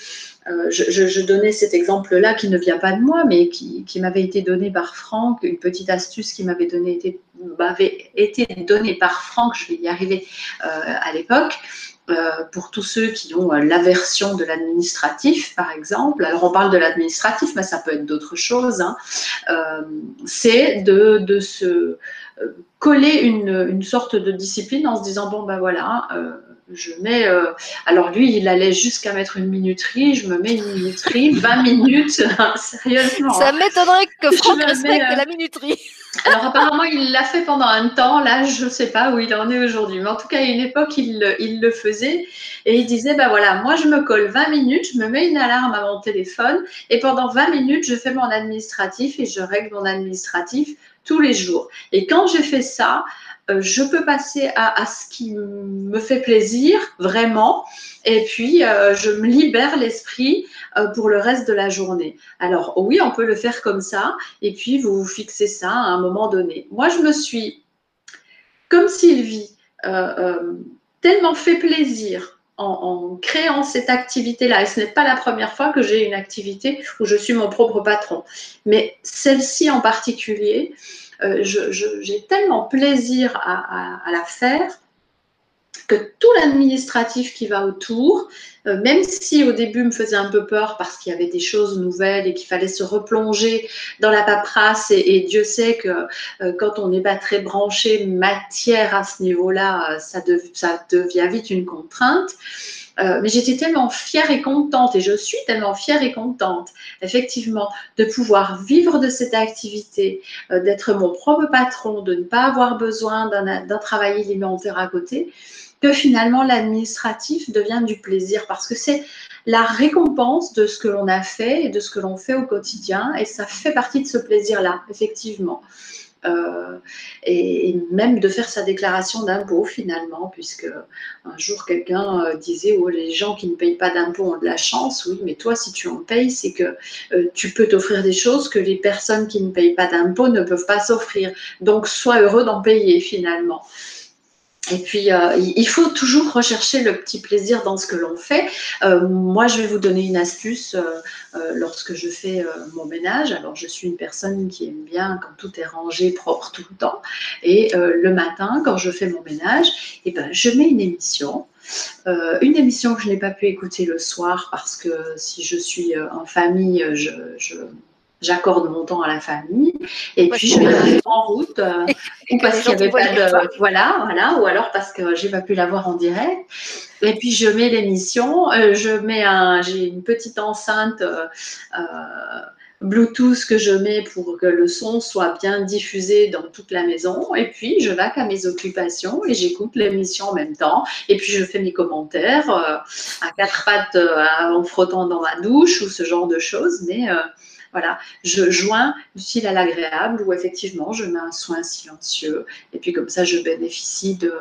Euh, je, je, je donnais cet exemple-là qui ne vient pas de moi, mais qui, qui m'avait été donné par Franck, une petite astuce qui m'avait été, été donnée par Franck, je vais y arriver euh, à l'époque, euh, pour tous ceux qui ont euh, l'aversion de l'administratif, par exemple. Alors, on parle de l'administratif, mais ça peut être d'autres choses. Hein. Euh, c'est de, de se euh, coller une, une sorte de discipline en se disant, bon, ben voilà... Euh, Je mets, euh, alors lui, il allait jusqu'à mettre une minuterie, je me mets une minuterie, vingt minutes, hein, sérieusement. Ça m'étonnerait que Franck respecte euh... la minuterie. Alors apparemment, il l'a fait pendant un temps, là, je ne sais pas où il en est aujourd'hui, mais en tout cas, à une époque, il, il le faisait et il disait, ben voilà, moi, je me colle vingt minutes, je me mets une alarme à mon téléphone et pendant vingt minutes, je fais mon administratif et je règle mon administratif tous les jours. Et quand j'ai fait ça, je peux passer à, à ce qui me fait plaisir, vraiment, et puis euh, je me libère l'esprit euh, pour le reste de la journée. Alors oui, on peut le faire comme ça, et puis vous fixez ça à un moment donné. Moi, je me suis, comme Sylvie, euh, euh, tellement fait plaisir en créant cette activité-là. Et ce n'est pas la première fois que j'ai une activité où je suis mon propre patron. Mais celle-ci en particulier, euh, je, je, j'ai tellement plaisir à, à, à la faire que tout l'administratif qui va autour, euh, même si au début me faisait un peu peur parce qu'il y avait des choses nouvelles et qu'il fallait se replonger dans la paperasse, et, et Dieu sait que euh, quand on n'est pas très branché matière à ce niveau-là, ça, dev, ça devient vite une contrainte. Euh, mais j'étais tellement fière et contente, et je suis tellement fière et contente, effectivement, de pouvoir vivre de cette activité, euh, d'être mon propre patron, de ne pas avoir besoin d'un travail alimentaire à côté, que finalement l'administratif devient du plaisir parce que c'est la récompense de ce que l'on a fait et de ce que l'on fait au quotidien et ça fait partie de ce plaisir-là, effectivement. Euh, et, et même de faire sa déclaration d'impôt finalement, puisque un jour quelqu'un disait oh, les gens qui ne payent pas d'impôt ont de la chance. Oui, mais toi si tu en payes, c'est que euh, tu peux t'offrir des choses que les personnes qui ne payent pas d'impôt ne peuvent pas s'offrir. Donc sois heureux d'en payer finalement. Et puis, euh, il faut toujours rechercher le petit plaisir dans ce que l'on fait. Euh, moi, je vais vous donner une astuce euh, euh, lorsque je fais euh, mon ménage. Alors, je suis une personne qui aime bien quand tout est rangé, propre tout le temps. Et euh, le matin, quand je fais mon ménage, eh ben, je mets une émission. Euh, une émission que je n'ai pas pu écouter le soir parce que si je suis euh, en famille, je... je J'accorde mon temps à la famille et parce puis je vais en route euh, ou parce qu'il n'y avait pas de... Toi. Voilà, voilà, ou alors parce que j'ai pas pu la voir en direct. Et puis je mets l'émission, euh, je mets un... J'ai une petite enceinte euh, euh, Bluetooth que je mets pour que le son soit bien diffusé dans toute la maison. Et puis je vaque à mes occupations et j'écoute l'émission en même temps. Et puis je fais mes commentaires euh, à quatre pattes euh, en frottant dans ma douche ou ce genre de choses. Mais... Euh, Voilà, je joins l'utile à l'agréable où effectivement je mets un soin silencieux et puis comme ça je bénéficie de,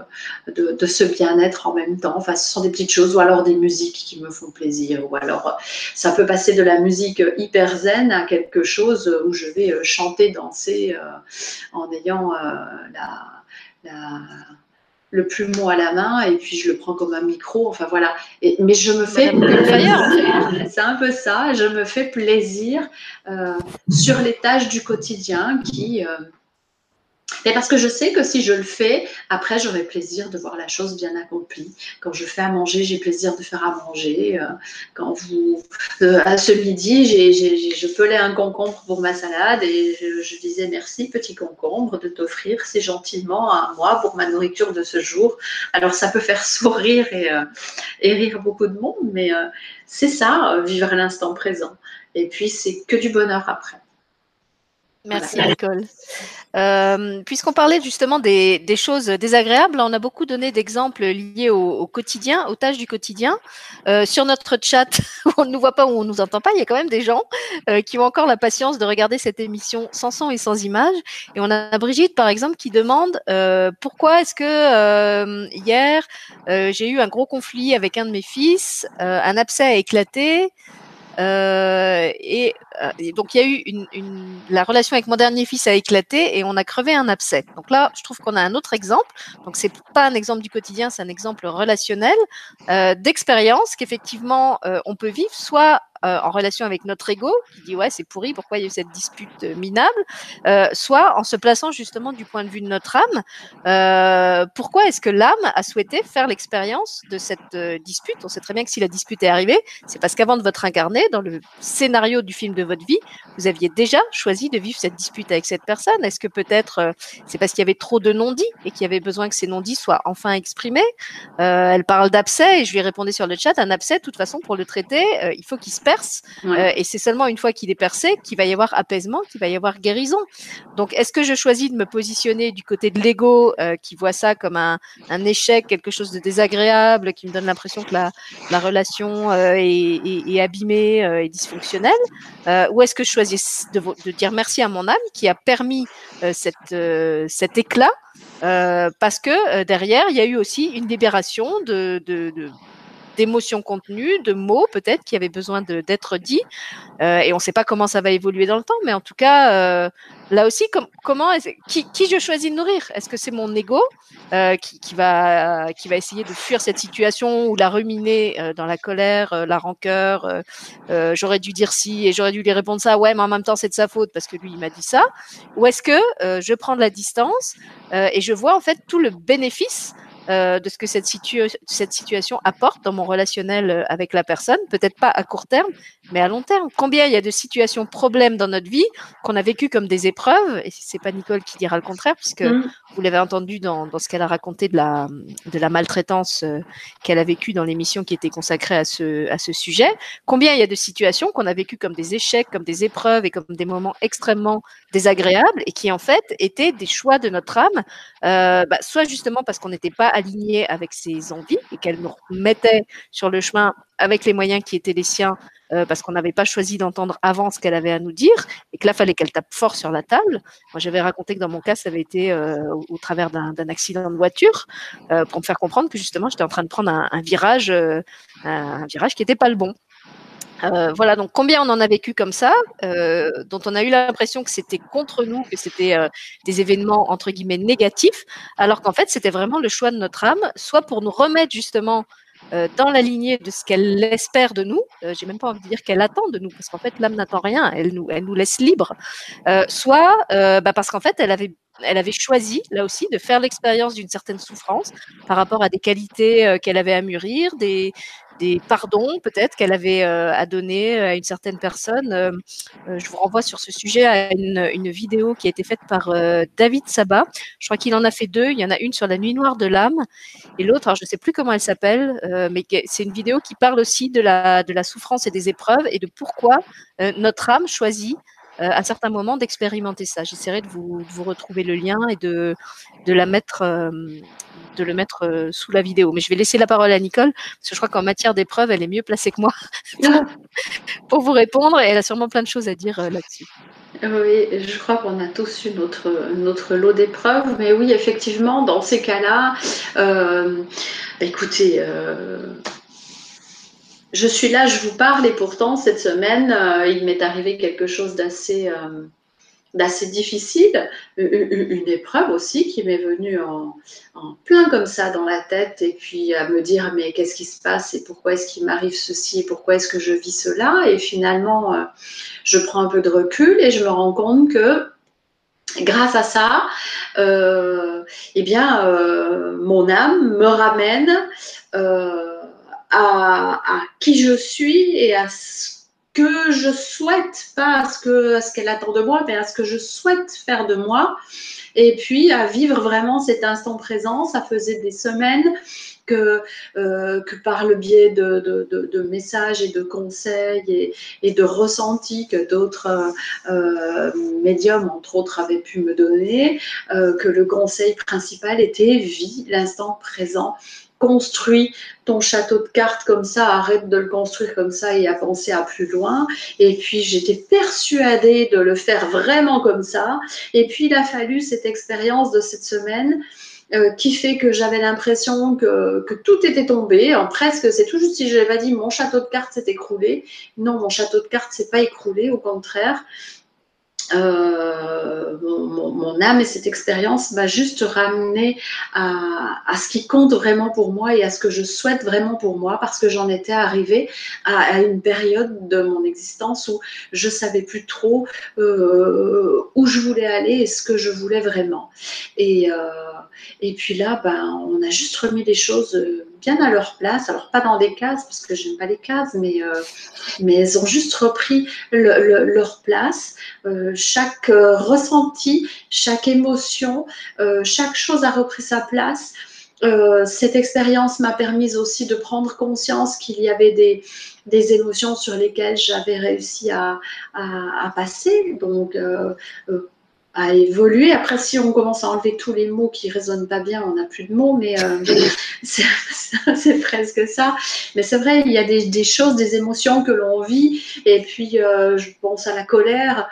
de, de ce bien-être en même temps. Enfin, ce sont des petites choses ou alors des musiques qui me font plaisir ou alors ça peut passer de la musique hyper zen à quelque chose où je vais chanter, danser euh, en ayant euh, la... la le plumeau à la main et puis je le prends comme un micro, enfin voilà. Et, mais je me fais plaisir, c'est un peu ça, je me fais plaisir euh, sur les tâches du quotidien qui, euh, Et parce que je sais que si je le fais, après j'aurai plaisir de voir la chose bien accomplie. Quand je fais à manger, j'ai plaisir de faire à manger. Quand vous, euh, à ce midi, j'ai, j'ai, je pelais un concombre pour ma salade et je, je disais merci petit concombre de t'offrir si gentiment à moi pour ma nourriture de ce jour. Alors ça peut faire sourire et, euh, et rire beaucoup de monde, mais euh, c'est ça, euh, vivre l'instant présent. Et puis c'est que du bonheur après. Merci Nicole. Euh, puisqu'on parlait justement des, des choses désagréables, on a beaucoup donné d'exemples liés au, au quotidien, aux tâches du quotidien. Euh, sur notre chat, où on ne nous voit pas, où on ne nous entend pas, il y a quand même des gens euh, qui ont encore la patience de regarder cette émission sans son et sans image. Et on a Brigitte, par exemple, qui demande euh, « Pourquoi est-ce que euh, hier, euh, j'ai eu un gros conflit avec un de mes fils, euh, un abcès a éclaté ?» Euh, et, euh, et donc il y a eu une, une la relation avec mon dernier fils a éclaté et on a crevé un abcès. Donc là, je trouve qu'on a un autre exemple. Donc c'est pas un exemple du quotidien, c'est un exemple relationnel euh, d'expérience qu'effectivement euh, on peut vivre, soit euh, en relation avec notre ego qui dit ouais c'est pourri, pourquoi il y a eu cette dispute minable, euh, soit en se plaçant justement du point de vue de notre âme. Euh, pourquoi est-ce que l'âme a souhaité faire l'expérience de cette euh, dispute? On sait très bien que si la dispute est arrivée, c'est parce qu'avant de votre incarné, dans le scénario du film de votre vie, vous aviez déjà choisi de vivre cette dispute avec cette personne. Est-ce que peut-être euh, c'est parce qu'il y avait trop de non-dits et qu'il y avait besoin que ces non-dits soient enfin exprimés? Euh, elle parle d'abcès et je lui répondais sur le chat, un abcès, de toute façon, pour le traiter, euh, il faut qu'il se perce. Ouais. Euh, et c'est seulement une fois qu'il est percé qu'il va y avoir apaisement, qu'il va y avoir guérison. Donc, est-ce que je choisis de me positionner du côté de l'ego euh, qui voit ça comme un, un échec, quelque chose de désagréable, qui me donne l'impression que la, la relation euh, est, est, est abîmée et dysfonctionnelle, euh, ou est-ce que je choisis de, de dire merci à mon âme qui a permis euh, cette, euh, cet éclat euh, parce que euh, derrière il y a eu aussi une libération de, de, de d'émotions contenues, de mots peut-être qui avaient besoin de, d'être dits euh, et on ne sait pas comment ça va évoluer dans le temps, mais en tout cas euh, là aussi com- comment est-ce, qui, qui je choisis de nourrir? Est-ce que c'est mon ego euh, qui, qui, va, qui va essayer de fuir cette situation ou la ruminer euh, dans la colère, euh, la rancœur, euh, euh, j'aurais dû dire si et j'aurais dû lui répondre ça, ouais mais en même temps c'est de sa faute parce que lui il m'a dit ça, ou est-ce que euh, je prends de la distance euh, et je vois en fait tout le bénéfice Euh, de ce que cette, situa- cette situation apporte dans mon relationnel avec la personne, peut-être pas à court terme, mais à long terme. Combien il y a de situations problèmes dans notre vie qu'on a vécues comme des épreuves, et c'est pas Nicole qui dira le contraire, puisque mmh. vous l'avez entendu dans, dans ce qu'elle a raconté de la, de la maltraitance euh, qu'elle a vécue dans l'émission qui était consacrée à ce, à ce sujet. Combien il y a de situations qu'on a vécues comme des échecs, comme des épreuves et comme des moments extrêmement désagréables et qui en fait étaient des choix de notre âme, euh, bah, soit justement parce qu'on n'était pas alignée avec ses envies et qu'elle nous mettait sur le chemin avec les moyens qui étaient les siens euh, parce qu'on n'avait pas choisi d'entendre avant ce qu'elle avait à nous dire et que là, il fallait qu'elle tape fort sur la table. Moi, j'avais raconté que dans mon cas, ça avait été euh, au, au travers d'un, d'un accident de voiture euh, pour me faire comprendre que justement, j'étais en train de prendre un, un virage euh, un, un virage qui n'était pas le bon. Euh, voilà, donc combien on en a vécu comme ça, euh, dont on a eu l'impression que c'était contre nous, que c'était euh, des événements entre guillemets négatifs, alors qu'en fait c'était vraiment le choix de notre âme, soit pour nous remettre justement euh, dans la lignée de ce qu'elle espère de nous, euh, j'ai même pas envie de dire qu'elle attend de nous, parce qu'en fait l'âme n'attend rien, elle nous, elle nous laisse libre, euh, soit euh, bah, parce qu'en fait elle avait Elle avait choisi, là aussi, de faire l'expérience d'une certaine souffrance par rapport à des qualités euh, qu'elle avait à mûrir, des, des pardons peut-être qu'elle avait euh, à donner à une certaine personne. Euh, euh, je vous renvoie sur ce sujet à une, une vidéo qui a été faite par euh, David Sabah. Je crois qu'il en a fait deux. Il y en a une sur la nuit noire de l'âme et l'autre, alors je ne sais plus comment elle s'appelle, euh, mais c'est une vidéo qui parle aussi de la, de la souffrance et des épreuves et de pourquoi euh, notre âme choisit Euh, à certains moments d'expérimenter ça. J'essaierai de vous, de vous retrouver le lien et de, de, la mettre, euh, de le mettre euh, sous la vidéo. Mais je vais laisser la parole à Nicole, parce que je crois qu'en matière d'épreuve, elle est mieux placée que moi pour vous répondre, et elle a sûrement plein de choses à dire euh, là-dessus. Oui, je crois qu'on a tous eu notre, notre lot d'épreuves, mais oui, effectivement, dans ces cas-là, euh, écoutez... Euh, Je suis là, je vous parle, et pourtant, cette semaine, euh, il m'est arrivé quelque chose d'assez, euh, d'assez difficile, une, une épreuve aussi qui m'est venue en, en plein comme ça dans la tête, et puis à me dire, mais qu'est-ce qui se passe, et pourquoi est-ce qu'il m'arrive ceci, pourquoi est-ce que je vis cela, et finalement, euh, je prends un peu de recul, et je me rends compte que grâce à ça, euh, eh bien, euh, mon âme me ramène euh, à, à qui je suis et à ce que je souhaite, pas à ce que, à ce qu'elle attend de moi, mais à ce que je souhaite faire de moi. Et puis, à vivre vraiment cet instant présent. Ça faisait des semaines que, euh, que par le biais de, de, de, de messages et de conseils et, et de ressentis que d'autres euh, médiums, entre autres, avaient pu me donner, euh, que le conseil principal était « Vis l'instant présent ». Construis ton château de cartes comme ça, arrête de le construire comme ça et à penser à plus loin. Et puis, j'étais persuadée de le faire vraiment comme ça. Et puis, il a fallu cette expérience de cette semaine euh, qui fait que j'avais l'impression que, que tout était tombé. En presque, c'est tout juste si je n'avais pas dit « mon château de cartes s'est écroulé ». Non, mon château de cartes ne s'est pas écroulé, au contraire. Euh, mon, mon âme et cette expérience m'a juste ramenée à, à ce qui compte vraiment pour moi et à ce que je souhaite vraiment pour moi, parce que j'en étais arrivée à, à une période de mon existence où je ne savais plus trop euh, où je voulais aller et ce que je voulais vraiment. Et, euh, et puis là, ben, on a juste remis les choses bien à leur place, alors pas dans des cases parce que j'aime pas les cases, mais, euh, mais elles ont juste repris le, le, leur place. Euh, chaque euh, ressenti, chaque émotion, euh, chaque chose a repris sa place. Euh, cette expérience m'a permis aussi de prendre conscience qu'il y avait des, des émotions sur lesquelles j'avais réussi à, à, à passer, donc euh, euh, à évoluer. Après, si on commence à enlever tous les mots qui ne résonnent pas bien, on n'a plus de mots, mais euh, c'est presque ça. Mais c'est vrai, il y a des, des choses, des émotions que l'on vit. Et puis, euh, je pense à la colère.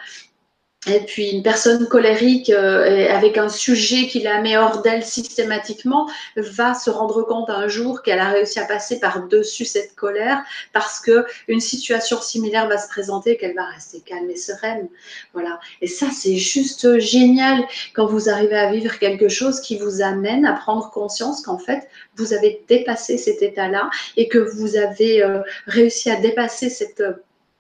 Et puis, une personne colérique euh, avec un sujet qui la met hors d'elle systématiquement va se rendre compte un jour qu'elle a réussi à passer par-dessus cette colère parce qu'une situation similaire va se présenter et qu'elle va rester calme et sereine. Voilà. Et ça, c'est juste génial quand vous arrivez à vivre quelque chose qui vous amène à prendre conscience qu'en fait, vous avez dépassé cet état-là et que vous avez euh, réussi à dépasser cette euh,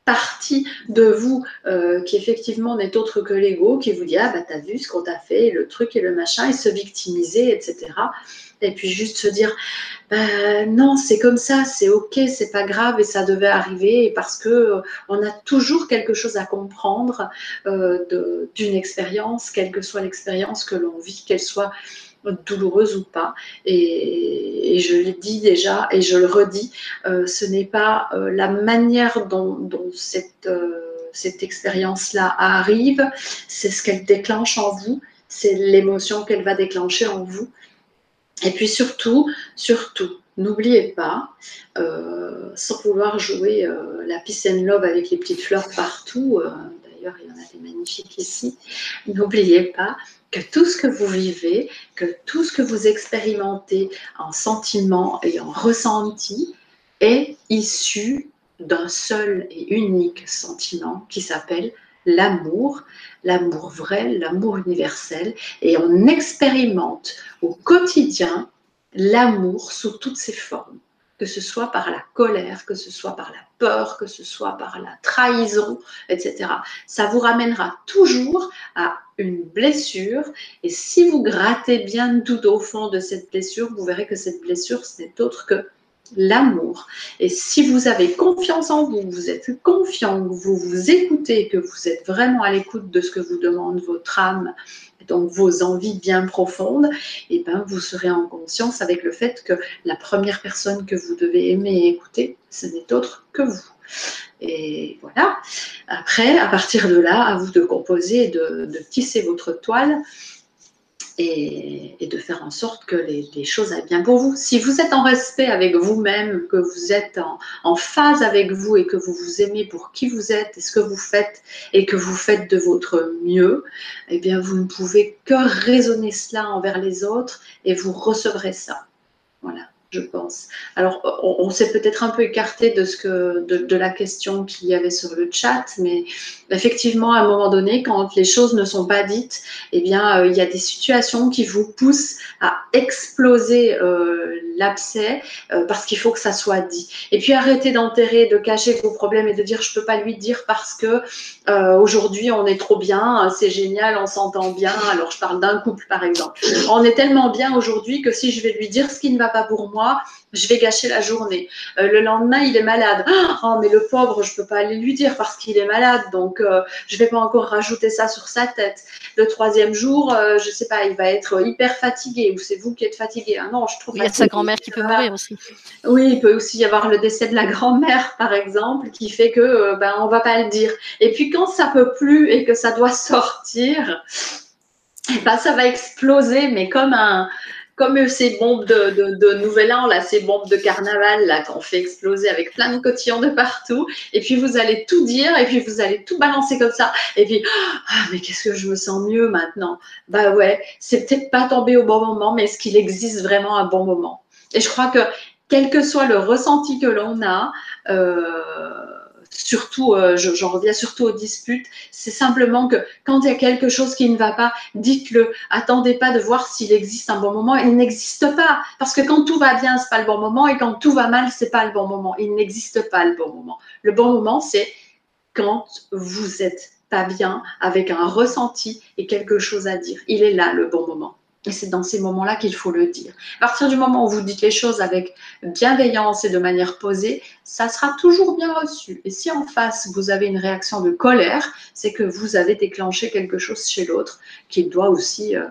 partie de vous euh, qui effectivement n'est autre que l'ego qui vous dit « Ah bah t'as vu ce qu'on t'a fait, le truc et le machin » et se victimiser, et cetera. Et puis juste se dire bah, « Non, c'est comme ça, c'est ok, c'est pas grave et ça devait arriver » parce que euh, on a toujours quelque chose à comprendre euh, d'une expérience, quelle que soit l'expérience que l'on vit, qu'elle soit douloureuse ou pas. Et, et je l'ai dit déjà et je le redis, euh, ce n'est pas euh, la manière dont, dont cette, euh, cette expérience-là arrive, c'est ce qu'elle déclenche en vous, c'est l'émotion qu'elle va déclencher en vous. Et puis surtout, surtout, n'oubliez pas, euh, sans vouloir jouer euh, la peace and love avec les petites fleurs partout, euh, d'ailleurs il y en a des magnifiques ici, n'oubliez pas que tout ce que vous vivez, que tout ce que vous expérimentez en sentiment et en ressenti est issu d'un seul et unique sentiment qui s'appelle l'amour, l'amour vrai, l'amour universel. Et on expérimente au quotidien l'amour sous toutes ses formes, que ce soit par la colère, que ce soit par la peur, que ce soit par la trahison, et cetera. Ça vous ramènera toujours à une blessure et si vous grattez bien tout au fond de cette blessure, vous verrez que cette blessure, ce n'est autre que l'amour. Et si vous avez confiance en vous, vous êtes confiant, vous vous écoutez, que vous êtes vraiment à l'écoute de ce que vous demande votre âme, donc vos envies bien profondes, et ben vous serez en conscience avec le fait que la première personne que vous devez aimer et écouter, ce n'est autre que vous. Et voilà. Après, à partir de là, à vous de composer, de, de tisser votre toile et, et de faire en sorte que les, les choses aillent bien pour vous. Si vous êtes en respect avec vous-même, que vous êtes en, en phase avec vous et que vous vous aimez pour qui vous êtes et ce que vous faites et que vous faites de votre mieux, eh bien vous ne pouvez que raisonner cela envers les autres et vous recevrez ça. Voilà. je pense. Alors, on, on s'est peut-être un peu écarté de, ce que, de, de la question qu'il y avait sur le chat, mais effectivement, à un moment donné, quand les choses ne sont pas dites, eh bien, euh, il y a des situations qui vous poussent à exploser euh, l'abcès euh, parce qu'il faut que ça soit dit. Et puis, arrêtez d'enterrer, de cacher vos problèmes et de dire « je ne peux pas lui dire parce que euh, aujourd'hui, on est trop bien, c'est génial, on s'entend bien ». Alors, je parle d'un couple, par exemple. On est tellement bien aujourd'hui que si je vais lui dire ce qui ne va pas pour moi, moi, je vais gâcher la journée. Euh, le lendemain, il est malade. Oh, mais le pauvre, je ne peux pas aller lui dire parce qu'il est malade. Donc, euh, je ne vais pas encore rajouter ça sur sa tête. Le troisième jour, euh, je ne sais pas, il va être hyper fatigué. Ou c'est vous qui êtes fatigué. Ah non, je trouve. Il y a sa grand-mère qui peut mourir aussi. Oui, il peut aussi y avoir le décès de la grand-mère, par exemple, qui fait que euh, ben, on ne va pas le dire. Et puis, quand ça ne peut plus et que ça doit sortir, ben, ça va exploser, mais comme un... Comme ces bombes de, de, de Nouvel An, là, ces bombes de carnaval là qu'on fait exploser avec plein de cotillons de partout. Et puis, vous allez tout dire et puis vous allez tout balancer comme ça. Et puis, ah, mais qu'est-ce que je me sens mieux maintenant? Bah ouais, c'est peut-être pas tombé au bon moment, mais est-ce qu'il existe vraiment un bon moment? Et je crois que, quel que soit le ressenti que l'on a, euh, surtout, euh, j'en reviens surtout aux disputes, c'est simplement que quand il y a quelque chose qui ne va pas, dites-le, attendez pas de voir s'il existe un bon moment, il n'existe pas, parce que quand tout va bien, c'est pas le bon moment, et quand tout va mal, c'est pas le bon moment, il n'existe pas le bon moment. Le bon moment, c'est quand vous êtes pas bien, avec un ressenti et quelque chose à dire, il est là le bon moment. Et c'est dans ces moments-là qu'il faut le dire. À partir du moment où vous dites les choses avec bienveillance et de manière posée, ça sera toujours bien reçu. Et si en face, vous avez une réaction de colère, c'est que vous avez déclenché quelque chose chez l'autre qu'il doit aussi... Euh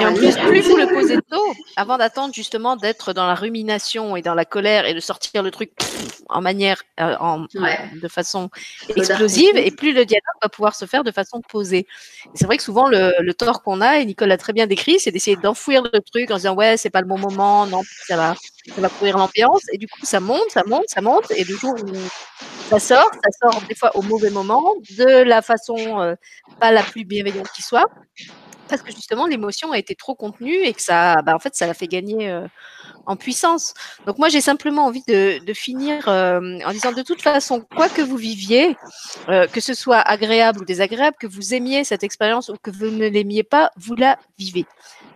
Et en plus, plus vous le posez tôt, avant d'attendre justement d'être dans la rumination et dans la colère et de sortir le truc en manière, euh, en, ouais. euh, de façon explosive, et plus le dialogue va pouvoir se faire de façon posée. C'est vrai que souvent le, le tort qu'on a, et Nicole l'a très bien décrit, c'est d'essayer d'enfouir le truc en disant ouais, c'est pas le bon moment, non, ça va, ça va pourrir l'ambiance, et du coup ça monte, ça monte, ça monte, et du jour où ça sort, ça sort des fois au mauvais moment, de la façon euh, pas la plus bienveillante qui soit. Parce que justement, l'émotion a été trop contenue et que ça, bah en fait, ça l'a fait gagner euh, en puissance. Donc moi, j'ai simplement envie de, de finir euh, en disant de toute façon, quoi que vous viviez, euh, que ce soit agréable ou désagréable, que vous aimiez cette expérience ou que vous ne l'aimiez pas, vous la vivez.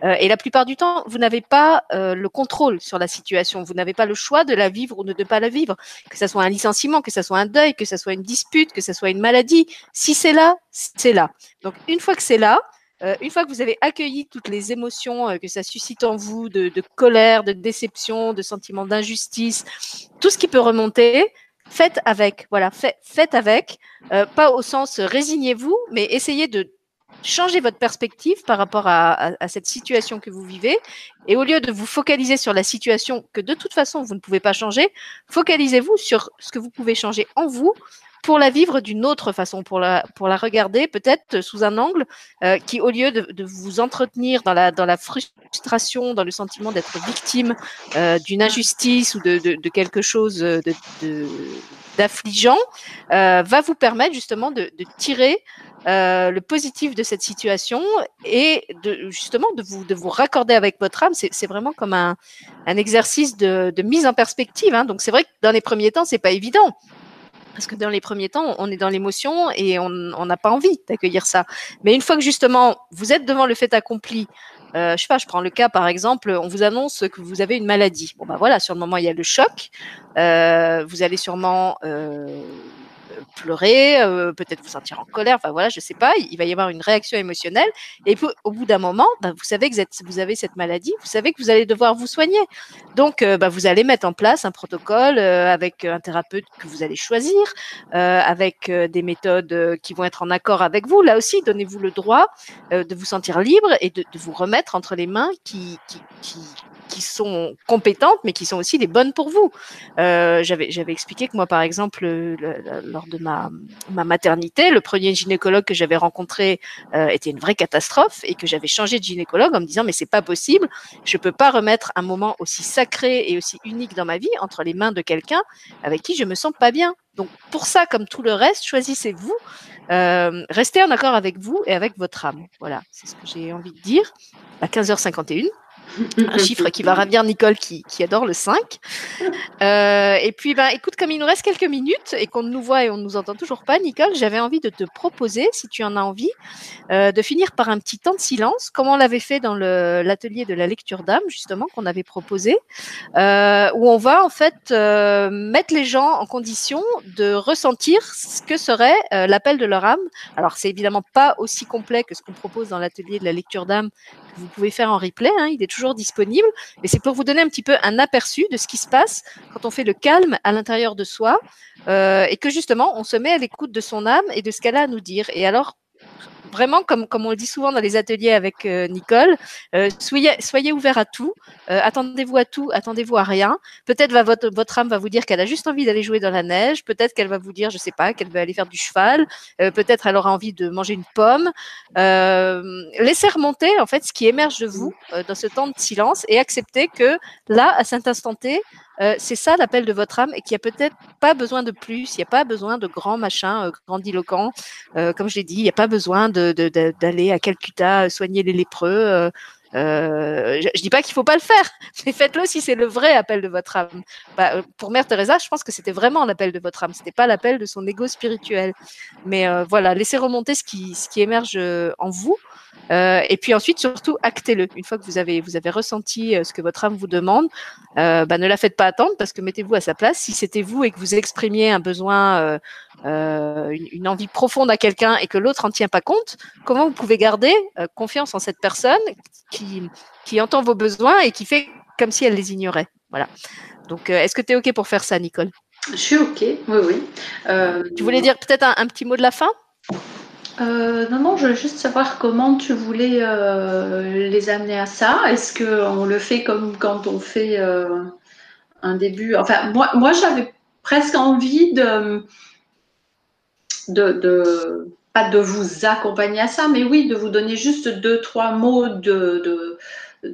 Euh, et la plupart du temps, vous n'avez pas euh, le contrôle sur la situation. Vous n'avez pas le choix de la vivre ou de ne pas la vivre. Que ce soit un licenciement, que ce soit un deuil, que ce soit une dispute, que ce soit une maladie. Si c'est là, c'est là. Donc une fois que c'est là, Euh, une fois que vous avez accueilli toutes les émotions euh, que ça suscite en vous, de, de colère, de déception, de sentiment d'injustice, tout ce qui peut remonter, faites avec. Voilà, fait, faites avec. Euh, pas au sens euh, résignez-vous, mais essayez de changer votre perspective par rapport à, à, à cette situation que vous vivez. Et au lieu de vous focaliser sur la situation que de toute façon vous ne pouvez pas changer, focalisez-vous sur ce que vous pouvez changer en vous, pour la vivre d'une autre façon, pour la, pour la regarder peut-être sous un angle euh, qui, au lieu de, de vous entretenir dans la, dans la frustration, dans le sentiment d'être victime euh, d'une injustice ou de, de, de quelque chose de, de, d'affligeant, euh, va vous permettre justement de, de tirer euh, le positif de cette situation et de, justement de vous, de vous raccorder avec votre âme. C'est vraiment comme un, un exercice de, de mise en perspective, hein. Donc, c'est vrai que dans les premiers temps, c'est pas évident. Parce que dans les premiers temps, on est dans l'émotion et on n'a pas envie d'accueillir ça. Mais une fois que justement, vous êtes devant le fait accompli, euh, je ne sais pas, je prends le cas par exemple, on vous annonce que vous avez une maladie. Bon ben voilà, sur le moment, il y a le choc. Euh, vous allez sûrement euh, pleurer, euh, peut-être vous sentir en colère, enfin voilà, je ne sais pas. Il va y avoir une réaction émotionnelle. Et puis, au bout d'un moment, ben, vous savez que vous avez cette maladie, vous savez que vous allez devoir vous soigner. Donc, euh, ben, vous allez mettre en place un protocole euh, avec un thérapeute que vous allez choisir, euh, avec euh, des méthodes euh, qui vont être en accord avec vous. Là aussi, donnez-vous le droit euh, de vous sentir libre et de, de vous remettre entre les mains qui, qui, qui, qui sont compétentes, mais qui sont aussi les bonnes pour vous. Euh, j'avais, j'avais expliqué que moi, par exemple, le, le, lors de ma, ma maternité, le premier gynécologue que j'avais rencontré euh, était une vraie catastrophe et que j'avais changé de gynécologue en me disant mais c'est pas possible, je peux pas remettre un moment aussi sacré et aussi unique dans ma vie entre les mains de quelqu'un avec qui je me sens pas bien. Donc pour ça, comme tout le reste, choisissez-vous, euh, restez en accord avec vous et avec votre âme. Voilà, c'est ce que j'ai envie de dire à quinze heures cinquante et une. Un chiffre qui va ravir Nicole qui, qui adore le cinq. Euh, et puis, ben, écoute, comme il nous reste quelques minutes et qu'on nous voit et on ne nous entend toujours pas, Nicole, j'avais envie de te proposer, si tu en as envie, euh, de finir par un petit temps de silence, comme on l'avait fait dans le, l'atelier de la lecture d'âme, justement, qu'on avait proposé, euh, où on va en fait euh, mettre les gens en condition de ressentir ce que serait euh, l'appel de leur âme. Alors, c'est évidemment pas aussi complet que ce qu'on propose dans l'atelier de la lecture d'âme que vous pouvez faire en replay, hein, il est toujours disponible, mais c'est pour vous donner un petit peu un aperçu de ce qui se passe quand on fait le calme à l'intérieur de soi euh, et que justement on se met à l'écoute de son âme et de ce qu'elle a à nous dire. Et alors vraiment, comme, comme on le dit souvent dans les ateliers avec euh, Nicole, euh, soyez, soyez ouverts à tout, euh, attendez-vous à tout, attendez-vous à rien. Peut-être va votre, votre âme va vous dire qu'elle a juste envie d'aller jouer dans la neige, peut-être qu'elle va vous dire, je ne sais pas, qu'elle veut aller faire du cheval, euh, peut-être elle aura envie de manger une pomme. Euh, laissez remonter en fait ce qui émerge de vous euh, dans ce temps de silence et acceptez que là, à cet instant T, Euh, c'est ça l'appel de votre âme et qu'il n'y a peut-être pas besoin de plus, il n'y a pas besoin de grands machins euh, grandiloquents, euh, comme je l'ai dit, il n'y a pas besoin de, de, de, d'aller à Calcutta soigner les lépreux, euh, euh, je ne dis pas qu'il ne faut pas le faire, mais faites-le si c'est le vrai appel de votre âme. Bah, pour Mère Teresa, je pense que c'était vraiment l'appel de votre âme, ce n'était pas l'appel de son ego spirituel, mais euh, voilà, laissez remonter ce qui, ce qui émerge en vous. Euh, et puis ensuite, surtout, actez-le. Une fois que vous avez, vous avez ressenti euh, ce que votre âme vous demande, euh, bah, ne la faites pas attendre parce que mettez-vous à sa place. Si c'était vous et que vous exprimiez un besoin, euh, euh, une, une envie profonde à quelqu'un et que l'autre n'en tient pas compte, comment vous pouvez garder euh, confiance en cette personne qui, qui entend vos besoins et qui fait comme si elle les ignorait? Voilà. Donc, euh, est-ce que tu es OK pour faire ça, Nicole? Je suis OK, oui, oui. Euh... Tu voulais dire peut-être un, un petit mot de la fin? Euh, non, non, je voulais juste savoir comment tu voulais euh, les amener à ça. Est-ce qu'on le fait comme quand on fait euh, un début? Enfin, moi, moi j'avais presque envie de, de, de, pas de vous accompagner à ça, mais oui, de vous donner juste deux, trois mots de... de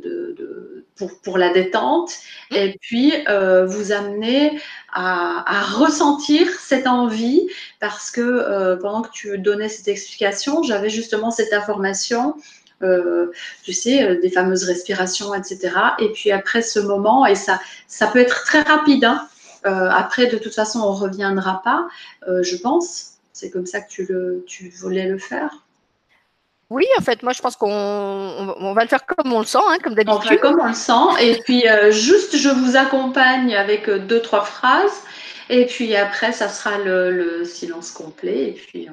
De, de, pour, pour la détente et puis euh, vous amener à, à ressentir cette envie parce que euh, pendant que tu donnais cette explication, j'avais justement cette information, euh, tu sais, euh, des fameuses respirations, et cetera. Et puis après ce moment, et ça, ça peut être très rapide, hein, euh, après de toute façon on ne reviendra pas, euh, je pense, c'est comme ça que tu, le, tu voulais le faire. Oui, en fait, moi, je pense qu'on on va le faire comme on le sent, hein, comme d'habitude. On va comme on le sent. Et puis, euh, juste, je vous accompagne avec deux, trois phrases. Et puis, après, ça sera le, le silence complet. Et puis,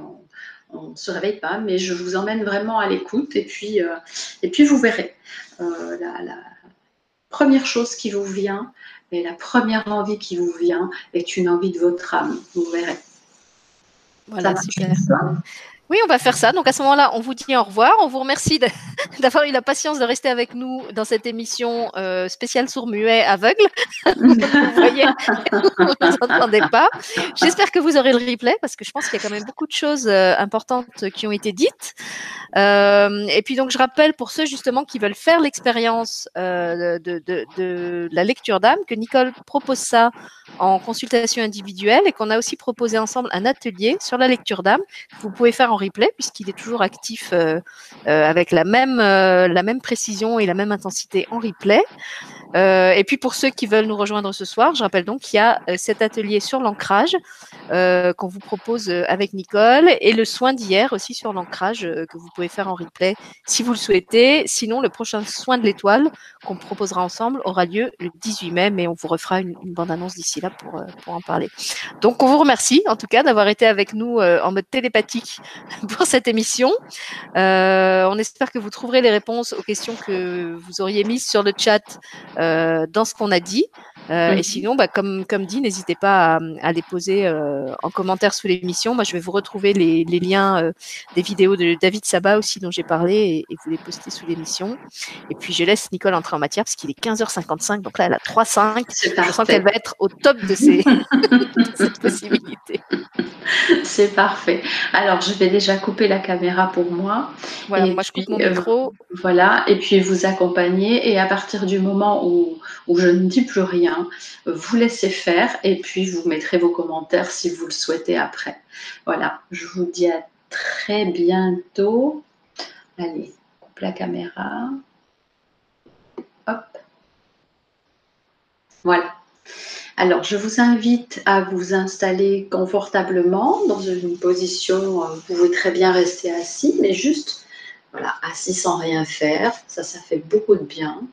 on ne se réveille pas. Mais je vous emmène vraiment à l'écoute. Et puis, euh, et puis vous verrez. Euh, la, la première chose qui vous vient et la première envie qui vous vient est une envie de votre âme. Vous verrez. Voilà, ça super. Oui, on va faire ça. Donc, à ce moment-là, on vous dit au revoir. On vous remercie de, d'avoir eu la patience de rester avec nous dans cette émission euh, spéciale sourd-muet aveugle. Vous voyez, vous entendez pas. J'espère que vous aurez le replay parce que je pense qu'il y a quand même beaucoup de choses euh, importantes qui ont été dites. Euh, et puis, donc, je rappelle pour ceux, justement, qui veulent faire l'expérience euh, de, de, de la lecture d'âme que Nicole propose ça en consultation individuelle et qu'on a aussi proposé ensemble un atelier sur la lecture d'âme que vous pouvez faire en replay puisqu'il est toujours actif euh, euh, avec la même, euh, la même précision et la même intensité en replay. Euh, et puis pour ceux qui veulent nous rejoindre ce soir, je rappelle donc qu'il y a euh, cet atelier sur l'ancrage euh, qu'on vous propose euh, avec Nicole et le soin d'hier aussi sur l'ancrage euh, que vous pouvez faire en replay si vous le souhaitez. Sinon, le prochain soin de l'étoile qu'on proposera ensemble aura lieu le dix-huit mai, mais on vous refera une, une bande-annonce d'ici là pour, euh, pour en parler. Donc on vous remercie en tout cas d'avoir été avec nous euh, en mode télépathique pour cette émission. Euh, on espère que vous trouverez les réponses aux questions que vous auriez mises sur le chat euh, dans ce qu'on a dit. Euh, mmh. Et sinon, bah, comme, comme dit, n'hésitez pas à, à les poser euh, en commentaire sous l'émission. Moi, je vais vous retrouver les, les liens euh, des vidéos de David Sabah aussi dont j'ai parlé et, et vous les poster sous l'émission. Et puis, je laisse Nicole entrer en matière parce qu'il est quinze heures cinquante-cinq. Donc là, elle a trois cinq. Je sens qu'elle va être au top de, ses de cette possibilité. C'est parfait. Alors, je vais déjà couper la caméra pour moi. Voilà, et moi, puis, je coupe mon micro. Euh, voilà, et puis vous accompagner. Et à partir du moment où, où je ne dis plus rien, vous laissez faire et puis vous mettrez vos commentaires si vous le souhaitez après. Voilà, je vous dis à très bientôt. Allez, coupe la caméra. Hop. Voilà. Alors, je vous invite à vous installer confortablement dans une position, vous pouvez très bien rester assis, mais juste, voilà, assis sans rien faire, ça, ça fait beaucoup de bien.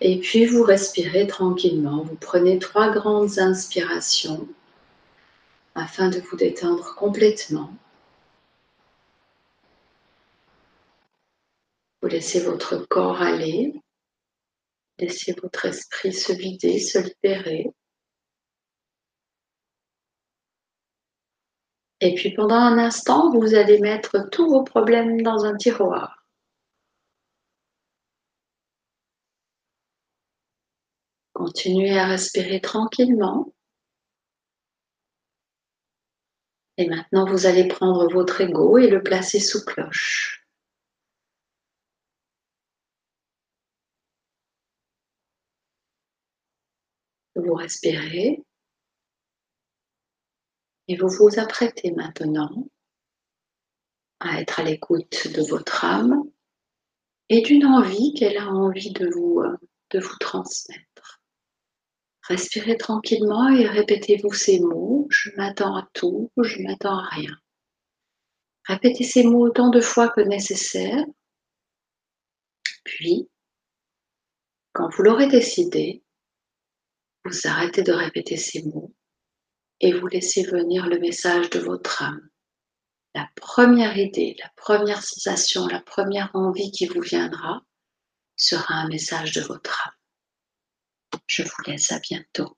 Et puis, vous respirez tranquillement, vous prenez trois grandes inspirations afin de vous détendre complètement. Vous laissez votre corps aller, laissez votre esprit se vider, se libérer. Et puis pendant un instant, vous allez mettre tous vos problèmes dans un tiroir. Continuez à respirer tranquillement. Et maintenant, vous allez prendre votre ego et le placer sous cloche. Vous respirez. Et vous vous apprêtez maintenant à être à l'écoute de votre âme et d'une envie qu'elle a envie de vous, de vous transmettre. Respirez tranquillement et répétez-vous ces mots. Je m'attends à tout, je m'attends à rien. Répétez ces mots autant de fois que nécessaire. Puis, quand vous l'aurez décidé, vous arrêtez de répéter ces mots. Et vous laissez venir le message de votre âme. La première idée, la première sensation, la première envie qui vous viendra sera un message de votre âme. Je vous laisse à bientôt.